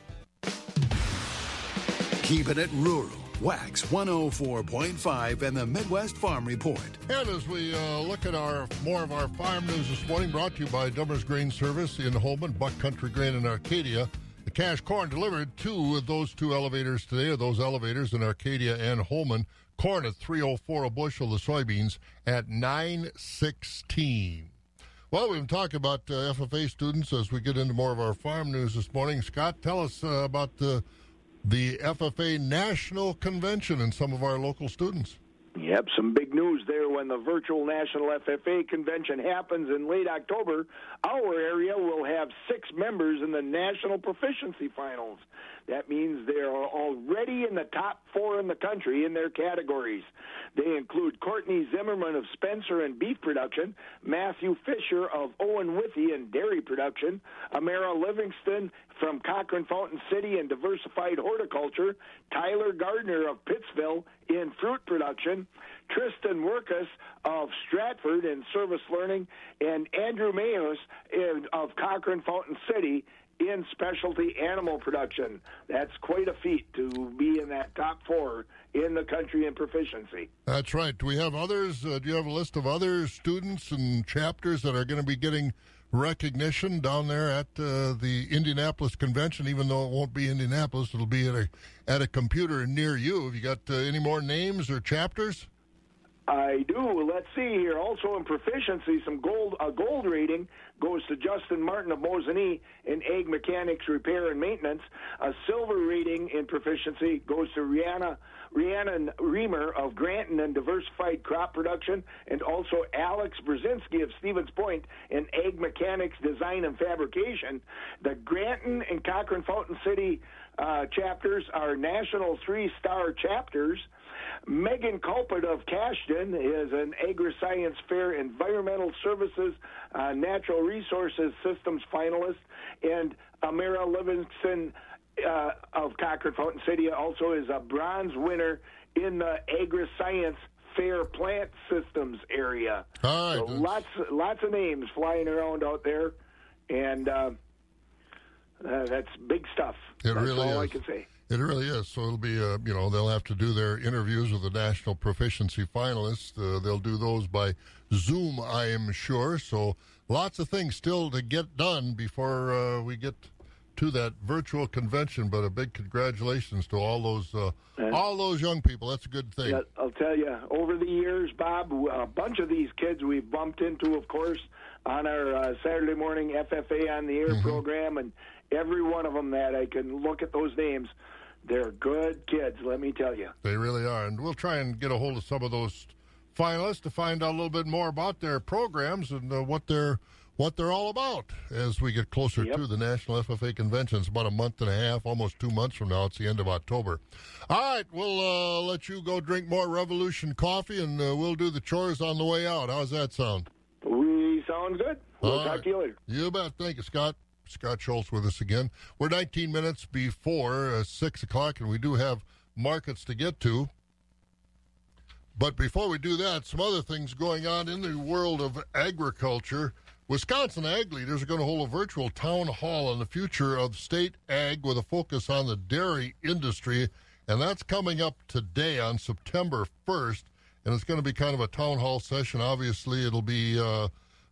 Keeping it rural. Wax one oh four point five and the Midwest Farm Report. And as we uh, look at our more of our farm news this morning, brought to you by Dummer's Grain Service in Holman, Buck Country Grain in Arcadia. The cash corn delivered to those two elevators today, or those elevators in Arcadia and Holman. Corn at three oh four a bushel, the soybeans at nine sixteen. Well, we've been talking about uh, F F A students as we get into more of our farm news this morning. Scott, tell us uh, about the The F F A National Convention and some of our local students. Yep, some big news there when the virtual National F F A Convention happens in late October. Our area will have six members in the National Proficiency Finals. That means they are already in the top four in the country in their categories. They include Courtney Zimmerman of Spencer and Beef Production, Matthew Fisher of Owen Withy and Dairy Production, Amara Livingston from Cochrane Fountain City and Diversified Horticulture, Tyler Gardner of Pittsville in Fruit Production, Tristan Werkus of Stratford in Service Learning, and Andrew Mayos of Cochrane Fountain City in Specialty Animal Production. That's quite a feat to be in that top four in the country in proficiency. That's right. Do we have others? Uh, do you have a list of other students and chapters that are going to be getting recognition down there at uh, the Indianapolis Convention, even though it won't be Indianapolis. It'll be at a, at a computer near you. Have you got uh, any more names or chapters? I do. Let's see here. Also in proficiency, some gold. A uh, gold rating goes to Justin Martin of Mosinee in egg mechanics, repair, and maintenance. A silver rating in proficiency goes to Rihanna Rhiannon Reamer of Granton and Diversified Crop Production, and also Alex Brzezinski of Stevens Point in egg mechanics, design, and fabrication. The Granton and Cochrane Fountain City uh, chapters are national three-star chapters. Megan Culpert of Cashton is an Agri-Science Fair Environmental Services uh, Natural Resources Systems finalist, and Amira Livingston Uh, of Cochrane Fountain City also is a bronze winner in the Agri-Science Fair Plant Systems area. All right, so lots, lots of names flying around out there, and uh, uh, that's big stuff. It that's really all is. I can say. It really is. So it'll be, uh, you know, they'll have to do their interviews with the national proficiency finalists. Uh, they'll do those by Zoom, I am sure. So lots of things still to get done before uh, we get to that virtual convention, but a big congratulations to all those uh, all those young people. That's a good thing. Yeah, I'll tell you, over the years, Bob, a bunch of these kids we've bumped into, of course, on our uh, Saturday morning F F A on the Air mm-hmm. program, and every one of them that I can look at those names, they're good kids, let me tell you. They really are, and we'll try and get a hold of some of those finalists to find out a little bit more about their programs and uh, what they're what they're all about as we get closer yep. to the National F F A Convention. It's about a month and a half, almost two months from now. It's the end of October. All right, we'll uh, let you go drink more Revolution coffee, and uh, we'll do the chores on the way out. How's that sound? We sound good. We'll all talk right. to you later. You bet. Thank you, Scott. Scott Schultz with us again. We're nineteen minutes before uh, six o'clock, and we do have markets to get to. But before we do that, some other things going on in the world of agriculture. Wisconsin ag leaders are going to hold a virtual town hall on the future of state ag with a focus on the dairy industry, and that's coming up today on September first, and it's going to be kind of a town hall session. Obviously, it'll be uh,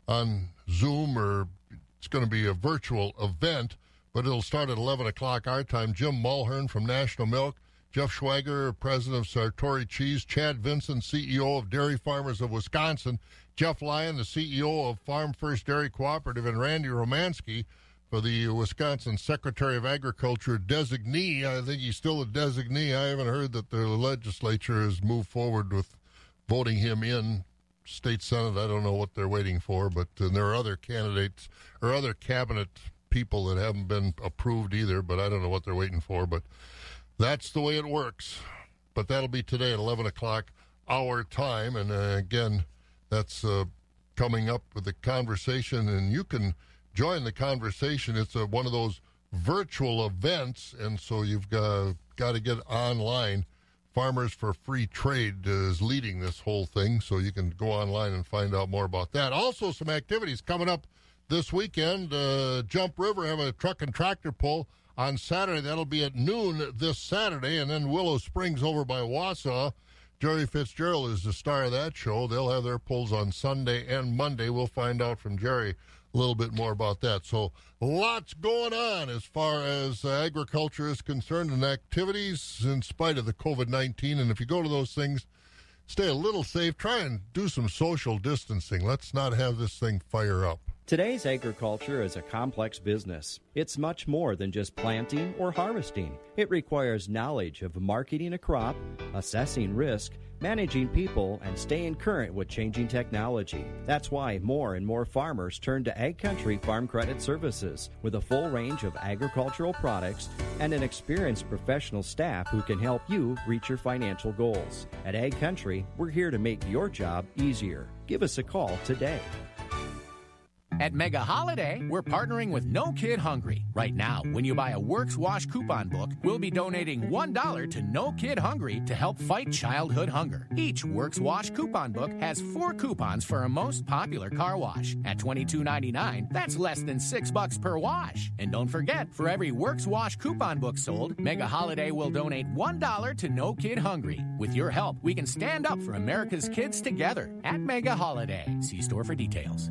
on Zoom, or it's going to be a virtual event, but it'll start at eleven o'clock our time. Jim Mulhern from National Milk, Jeff Schwager, president of Sartori Cheese, Chad Vincent, C E O of Dairy Farmers of Wisconsin, Jeff Lyon, the C E O of Farm First Dairy Cooperative, and Randy Romansky for the Wisconsin Secretary of Agriculture designee. I think he's still a designee. I haven't heard that the legislature has moved forward with voting him in. State Senate, I don't know what they're waiting for, but and there are other candidates or other cabinet people that haven't been approved either, but I don't know what they're waiting for. But that's the way it works. But that'll be today at eleven o'clock our time, and uh, again, that's uh, coming up with the conversation, and you can join the conversation. It's a, one of those virtual events, and so you've got, got to get online. Farmers for Free Trade is leading this whole thing, so you can go online and find out more about that. Also, some activities coming up this weekend. Uh, Jump River have a truck and tractor pull on Saturday. That'll be at noon this Saturday, and then Willow Springs over by Wausau. Jerry Fitzgerald is the star of that show. They'll have their polls on Sunday and Monday. We'll find out from Jerry a little bit more about that. So lots going on as far as uh, agriculture is concerned and activities in spite of the COVID nineteen. And if you go to those things, stay a little safe. Try and do some social distancing. Let's not have this thing fire up. Today's agriculture is a complex business. It's much more than just planting or harvesting. It requires knowledge of marketing a crop, assessing risk, managing people, and staying current with changing technology. That's why more and more farmers turn to Ag Country Farm Credit Services with a full range of agricultural products and an experienced professional staff who can help you reach your financial goals. At Ag Country, we're here to make your job easier. Give us a call today. At Mega Holiday, we're partnering with No Kid Hungry. Right now, when you buy a Works Wash coupon book, we'll be donating one dollar to No Kid Hungry to help fight childhood hunger. Each Works Wash coupon book has four coupons for a most popular car wash. At twenty-two ninety-nine, that's less than six bucks per wash. And don't forget, for every Works Wash coupon book sold, Mega Holiday will donate one dollar to No Kid Hungry. With your help, we can stand up for America's kids together at Mega Holiday. See store for details.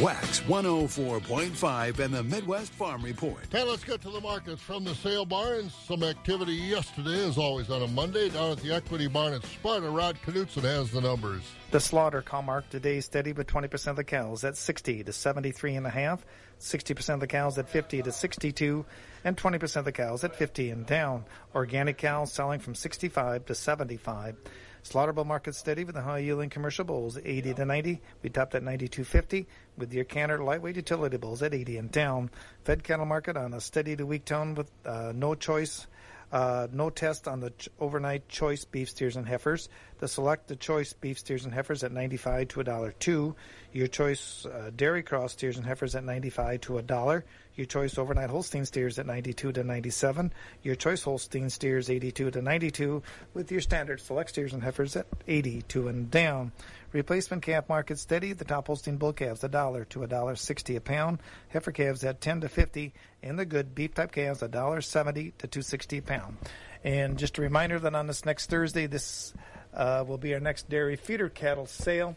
Wax one oh four point five and the Midwest Farm Report. Hey, let's get to the markets from the sale barn. Some activity yesterday, as always, on a Monday. Down at the Equity Barn at Sparta, Rod Knutson has the numbers. The slaughter call mark today steady with twenty percent of the cows at sixty to seventy-three and a half, sixty percent of the cows at fifty to sixty-two, and twenty percent of the cows at fifty and down. Organic cows selling from sixty-five to seventy-five. Slaughter bull market steady with the high-yielding commercial bulls at eighty to ninety. We topped at ninety-two fifty with your canter lightweight utility bulls at eighty and down. Fed cattle market on a steady to weak tone with uh, no choice, uh, no test on the ch- overnight choice beef steers and heifers. The select to choice beef steers and heifers at ninety-five to a dollar two. Your choice uh, dairy cross steers and heifers at ninety-five to a dollar. Your choice overnight Holstein steers at ninety-two to ninety-seven. Your choice Holstein steers eighty-two to ninety-two, with your standard select steers and heifers at eighty-two and down. Replacement calf market steady. The top Holstein bull calves a dollar to a dollar sixty a pound. Heifer calves at ten to fifty, and the good beef type calves a dollar seventy to two sixty a pound. And just a reminder that on this next Thursday, this uh, will be our next dairy feeder cattle sale.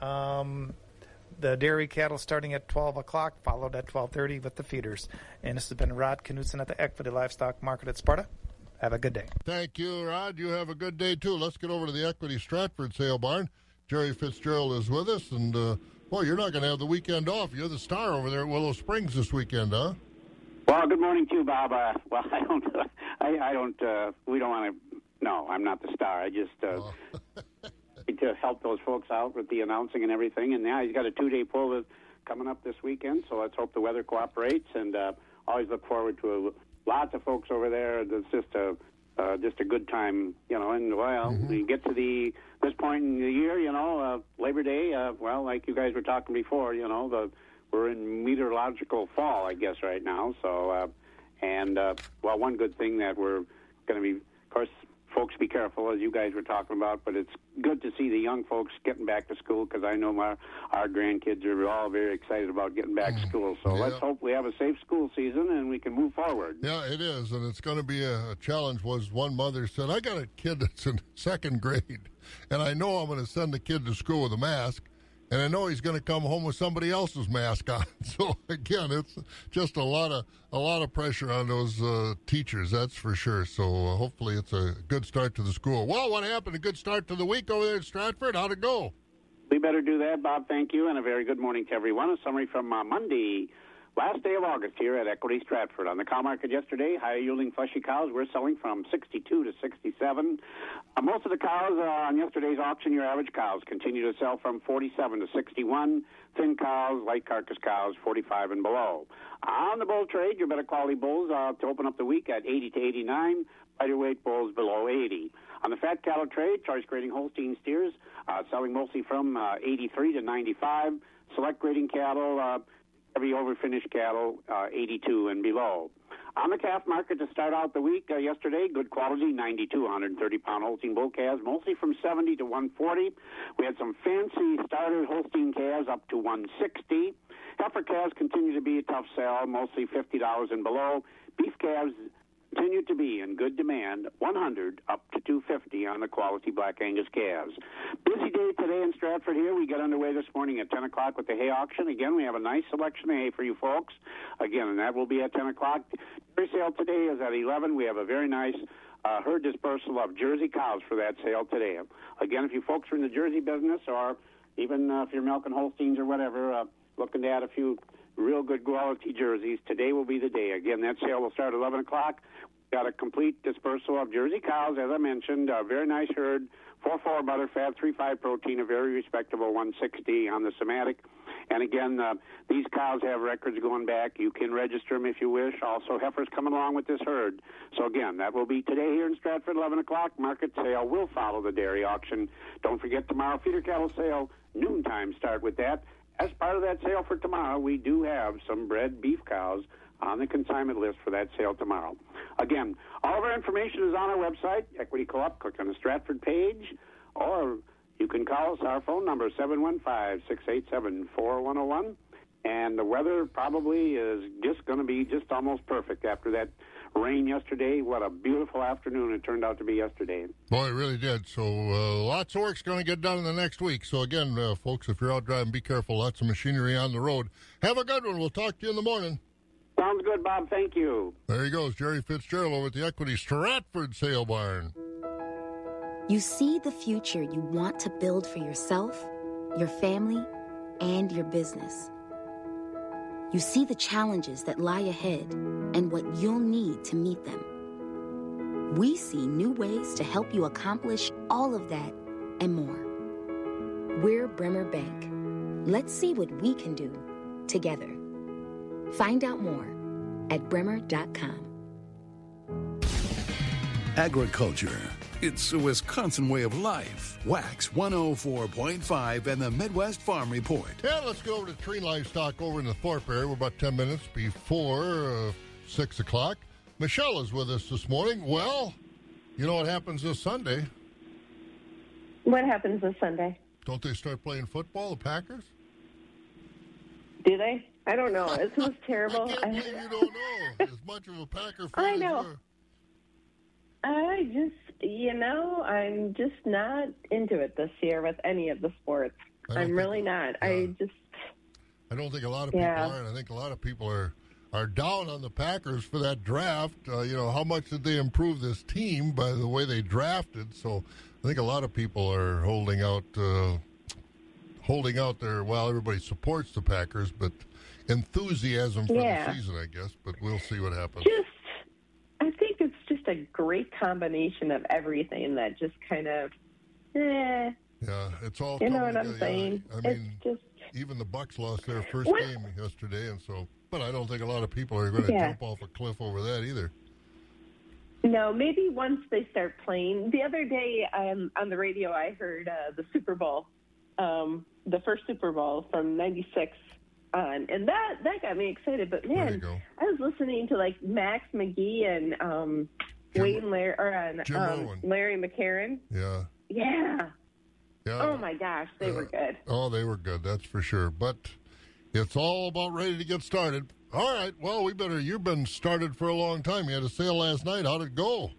Um, The dairy cattle starting at twelve o'clock, followed at twelve thirty with the feeders. And this has been Rod Knutson at the Equity Livestock Market at Sparta. Have a good day. Thank you, Rod. You have a good day, too. Let's get over to the Equity Stratford sale barn. Jerry Fitzgerald is with us. And, uh, boy, you're not going to have the weekend off. You're the star over there at Willow Springs this weekend, huh? Well, good morning to you, Bob. Uh, well, I don't, I, I don't, uh, we don't want to, no, I'm not the star. I just... Uh, oh. to help those folks out with the announcing and everything. And now he's got a two-day pull coming up this weekend, so let's hope the weather cooperates. And uh, always look forward to a, lots of folks over there. It's just a uh, just a good time, you know. And, well, mm-hmm. we get to the this point in the year, you know, uh, Labor Day, uh, well, like you guys were talking before, you know, the we're in meteorological fall, I guess, right now. So, uh, and, uh, well, one good thing that we're going to be, of course, folks, be careful, as you guys were talking about, but it's good to see the young folks getting back to school, because I know my, our grandkids are all very excited about getting back to school. So yeah. Let's hope we have a safe school season and we can move forward. Yeah, it is, and it's going to be a, a challenge. Was one mother said, I got a kid that's in second grade, and I know I'm going to send the kid to school with a mask, and I know he's going to come home with somebody else's mask on. So, again, it's just a lot of... a lot of pressure on those uh, teachers, that's for sure. So uh, hopefully it's a good start to the school. Well, what happened? A good start to the week over there in Stratford. How'd it go? We better do that, Bob. Thank you, and a very good morning to everyone. A summary from uh, Monday, last day of August here at Equity Stratford. On the cow market yesterday, higher-yielding fleshy cows were selling from sixty-two to sixty-seven. Uh, most of the cows uh, on yesterday's auction, your average cows, continue to sell from forty-seven to sixty-one. Thin cows, light carcass cows, forty-five and below. On the bull trade, your better quality bulls uh, to open up the week at eighty to eighty-nine, lighter weight bulls below eighty. On the fat cattle trade, choice grading Holstein steers uh, selling mostly from uh, eighty-three to ninety-five. Select grading cattle, uh, heavy overfinished cattle, uh, eighty-two and below. On the calf market to start out the week uh, yesterday, good quality, ninety-two, one thirty pound Holstein bull calves, mostly from seventy to one forty. We had some fancy starter Holstein calves up to one sixty. Heifer calves continue to be a tough sell, mostly fifty dollars and below. Beef calves continue to be in good demand, one hundred up to two fifty on the quality Black Angus calves. Busy day today in Stratford here. We get underway this morning at ten o'clock with the hay auction. Again, we have a nice selection of hay for you folks. Again, and that will be at ten o'clock. Dairy sale today is at eleven. We have a very nice uh, herd dispersal of Jersey cows for that sale today. Again, if you folks are in the Jersey business, or even uh, if you're milking Holsteins or whatever, uh, looking to add a few real good quality jerseys, today will be the day. Again, that sale will start at eleven o'clock. Got a complete dispersal of Jersey cows, as I mentioned. A very nice herd, four four butter fat, three five protein, a very respectable one sixty on the somatic. And again, uh, these cows have records going back. You can register them if you wish. Also, heifers coming along with this herd. So again, that will be today here in Stratford, eleven o'clock. Market sale will follow the dairy auction. Don't forget tomorrow, feeder cattle sale, noontime start with that. As part of that sale for tomorrow, we do have some bred beef cows on the consignment list for that sale tomorrow. Again, all of our information is on our website, Equity Co-op. Click on the Stratford page, or you can call us. Our phone number is seven one five, six eight seven, four one zero one. And the weather probably is just going to be just almost perfect after that rain yesterday. What a beautiful afternoon it turned out to be yesterday. Boy, it really did. So uh, lots of work's going to get done in the next week. So again, uh, folks, if you're out driving, be careful. Lots of machinery on the road. Have a good one. We'll talk to you in the morning. Sounds good, Bob. Thank you. There he goes, Jerry Fitzgerald over at the Equity Stratford Sale Barn. You see the future you want to build for yourself, your family, and your business. You see the challenges that lie ahead and what you'll need to meet them. We see new ways to help you accomplish all of that and more. We're Bremer Bank. Let's see what we can do together. Find out more at bremer dot com. Agriculture. It's a Wisconsin way of life. Wax one oh four point five and the Midwest Farm Report. Yeah, let's go over to Tree Livestock over in the Thorpe area. We're about ten minutes before uh, six o'clock. Michelle is with us this morning. Well, you know what happens this Sunday? What happens this Sunday? Don't they start playing football, the Packers? Do they? I don't know. This was terrible. I can't believe you don't know. As much of a Packer fan I know. As I just, you know, I'm just not into it this year with any of the sports. I'm really not. Yeah. I just. I don't think a lot of people yeah. are. And I think a lot of people are, are down on the Packers for that draft. Uh, you know, how much did they improve this team by the way they drafted? So I think a lot of people are holding out, uh, holding out their, well, everybody supports the Packers, but enthusiasm for yeah. the season, I guess. But we'll see what happens. Just, I think it's just a great combination of everything that just kind of, eh. Yeah, it's all. You know what together. I'm saying? I mean, it's just, even the Bucks lost their first what? game yesterday, and so. But I don't think a lot of people are going to yeah. jump off a cliff over that either. No, maybe once they start playing. The other day um, on the radio, I heard uh, the Super Bowl, um, the first Super Bowl from ninety-six. On. And that, that got me excited. But, man, I was listening to, like, Max McGee and um, Jim, Wayne Larry, or on, um, Larry McCarron. Yeah. Yeah. Yeah. Oh, my gosh, they yeah. were good. Oh, they were good, that's for sure. But it's all about ready to get started. All right, well, we better, you've been started for a long time. You had a sale last night. How'd it go?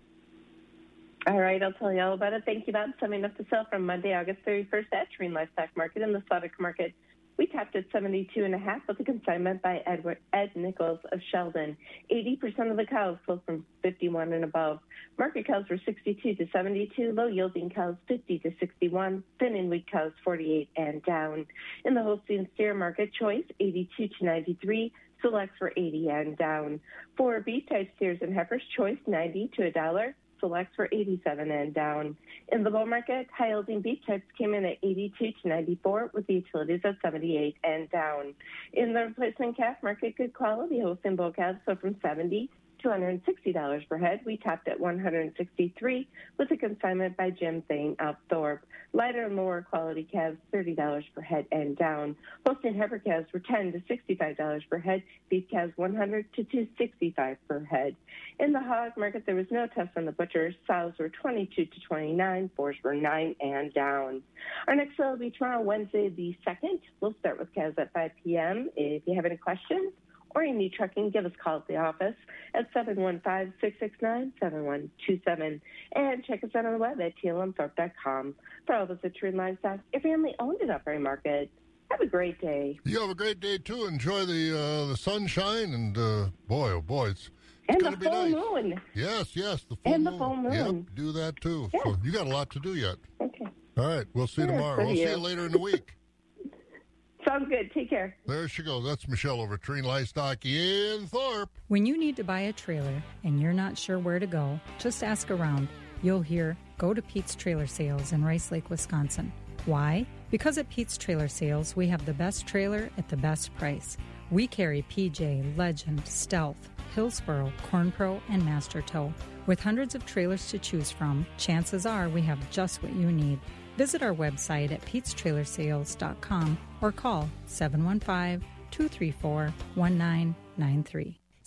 All right, I'll tell you all about it. Thank you, Bob. Summing up the sale from Monday, August thirty-first at Treen Livestock Market in the Slavic Market. We capped at seventy-two and a half with a consignment by Edward Ed Nichols of Sheldon. eighty percent of the cows sold from fifty-one and above. Market cows were sixty-two to seventy-two, low-yielding cows fifty to sixty-one, thin and weak cows forty-eight and down. In the Holstein steer market, choice eighty-two to ninety-three, selects were eighty and down. For beef-type steers and heifers, choice ninety to a dollar. Selects were eighty-seven and down. In the bull market, high-yielding beef types came in at eighty-two to ninety-four, with the utilities at seventy-eight and down. In the replacement calf market, good quality Holstein bull calves sold from seventy to one hundred sixty dollars per head. We topped at one hundred sixty-three dollars with a consignment by Jim Thane of Thorpe. Lighter and lower quality calves, thirty dollars per head and down. Holstein heifer calves were ten to sixty-five dollars per head. Beef calves, one hundred to two hundred sixty-five dollars per head. In the hog market, there was no test on the butchers. Sows were twenty-two to twenty-nine. Fours were nine and down. Our next sale will be tomorrow, Wednesday the second. We'll start with calves at five p.m. If you have any questions, or you need trucking, give us a call at the office at seven one five, six six nine, seven one two seven. And check us out on the web at t l m thorpe dot com. For all of us at True Livestock, your family owned and operated market. Have a great day. You have a great day, too. Enjoy the uh, the sunshine. And, uh, boy, oh, boy, it's, it's going to be nice. And the full moon. Yes, yes, the full moon. And the full moon. moon. Yep, do that, too. Yeah. So you got a lot to do yet. Okay. All right, we'll see yeah, you tomorrow. We'll you. see you later in the week. Sounds good. Take care. There she goes. That's Michelle over at Treen Livestock in Thorpe. When you need to buy a trailer and you're not sure where to go, just ask around. You'll hear, go to Pete's Trailer Sales in Rice Lake, Wisconsin. Why? Because at Pete's Trailer Sales, we have the best trailer at the best price. We carry P J, Legend, Stealth, Hillsboro, Cornpro, and Master Tow. With hundreds of trailers to choose from, chances are we have just what you need. Visit our website at pete's trailer sales dot com or call seven one five, two three four, one nine nine three.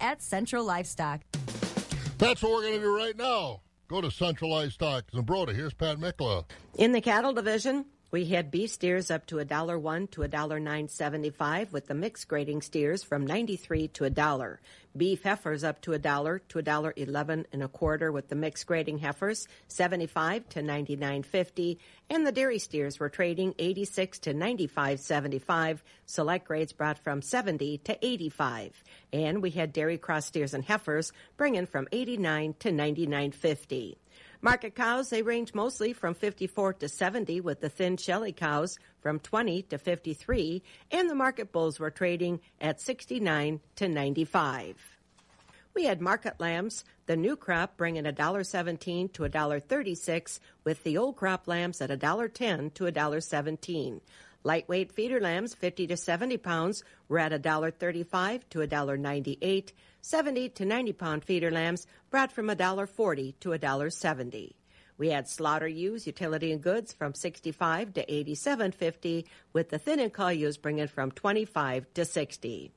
at Central Livestock. That's what we're going to do right now. Go to Central Livestock Zumbrota. Here's Pat Mikla. In the cattle division, we had beef steers up to one dollar and one cent to one dollar and nine seventy-five, with the mixed grading steers from ninety-three to one dollar. Beef heifers up to one dollar to one dollar and eleven and a quarter, with the mixed grading heifers seventy-five to ninety-nine fifty, and the dairy steers were trading eighty-six to ninety-five seventy-five. Select grades brought from seventy to eighty-five, and we had dairy cross steers and heifers bringing from eighty-nine to ninety-nine fifty. Market cows, they range mostly from fifty-four to seventy, with the thin Shelly cows from twenty to fifty-three, and the market bulls were trading at sixty-nine to ninety-five. We had market lambs, the new crop bringing one dollar and seventeen cents to one dollar and thirty-six cents, with the old crop lambs at one dollar and ten cents to one dollar and seventeen cents. Lightweight feeder lambs, fifty to seventy pounds, were at one dollar and thirty-five cents to one dollar and ninety-eight cents. seventy to ninety-pound feeder lambs brought from one dollar and forty cents to one dollar and seventy cents. We had slaughter ewes, utility and goods, from sixty-five to eighty-seven fifty, with the thin and cull ewes bringing from twenty-five to sixty.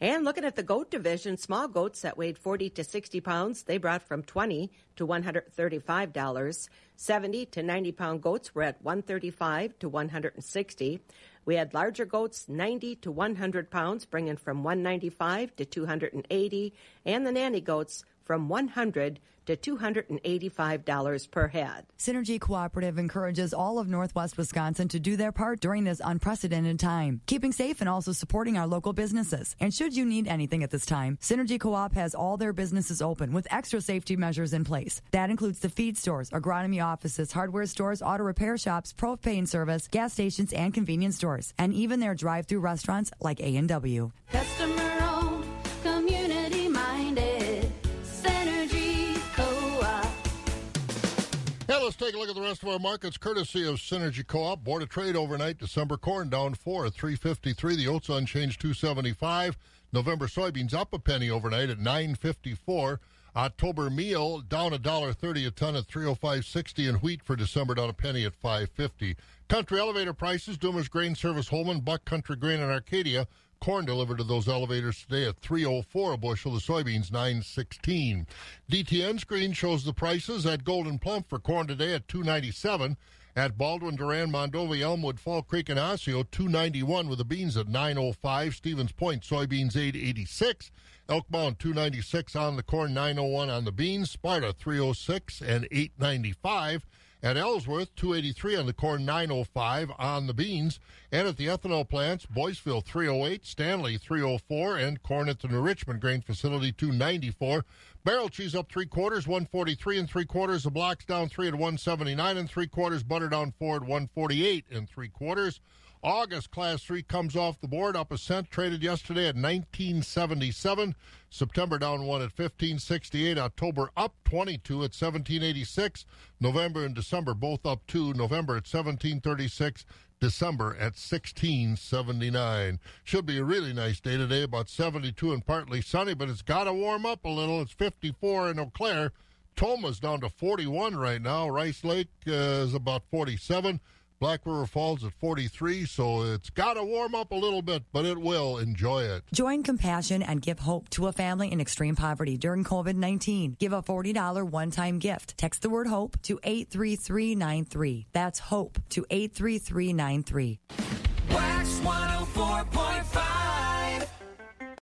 And looking at the goat division, small goats that weighed forty to sixty pounds, they brought from twenty to one hundred thirty-five dollars. seventy to ninety-pound goats were at one hundred thirty-five dollars to one hundred sixty dollars. We had larger goats, ninety to one hundred pounds, bringing from one hundred ninety-five dollars to two hundred eighty dollars, and the nanny goats from one hundred dollars to two hundred eighty-five dollars per head. Synergy Cooperative encourages all of Northwest Wisconsin to do their part during this unprecedented time, keeping safe and also supporting our local businesses. And should you need anything at this time, Synergy Co-op has all their businesses open with extra safety measures in place. That includes the feed stores, agronomy offices, hardware stores, auto repair shops, propane service, gas stations, and convenience stores, and even their drive-through restaurants like A and W. Customer-owned, community-minded. Now let's take a look at the rest of our markets, courtesy of Synergy Co-op. Board of Trade overnight, December corn down four at three fifty-three. The oats unchanged, two seventy-five. November soybeans up a penny overnight at nine fifty-four. October meal down one dollar and thirty cents a ton at three oh five sixty, and wheat for December down a penny at five fifty. Country elevator prices, Doomer's Grain Service, Holman, Buck Country Grain, and Arcadia. Corn delivered to those elevators today at three oh four a bushel. The soybeans nine sixteen. D T N screen shows the prices at Golden Plump for corn today at two ninety-seven. At Baldwin, Duran, Mondovi, Elmwood, Fall Creek, and Osseo, two ninety-one, with the beans at nine oh five. Stevens Point soybeans eight eighty-six. Elkmount two ninety-six on the corn, nine oh one on the beans. Sparta three oh six and eight ninety-five. At Ellsworth, two eighty-three on the corn, nine oh five on the beans. And at the ethanol plants, Boyceville, three oh eight, Stanley, three oh four, and corn at the New Richmond Grain Facility, two ninety-four. Barrel cheese up three quarters, one forty-three and three quarters. The blocks down three at one seventy-nine and three quarters. Butter down four at one forty-eight and three quarters. August Class three comes off the board, up a cent, traded yesterday at nineteen seventy-seven. September down one at fifteen sixty-eight. October up twenty-two at seventeen eighty-six. November and December both up two. November at seventeen thirty-six. December at sixteen seventy-nine. Should be a really nice day today, about seventy-two and partly sunny, but it's got to warm up a little. It's fifty-four in Eau Claire. Toma's down to forty-one right now. Rice Lake uh, is about forty-seven. Black River Falls at forty-three, so it's got to warm up a little bit, but it will. Enjoy it. Join compassion and give hope to a family in extreme poverty during COVID nineteen. Give a forty dollars one-time gift. Text the word HOPE to eight three three nine three. That's HOPE to eight three three nine three. Wax one.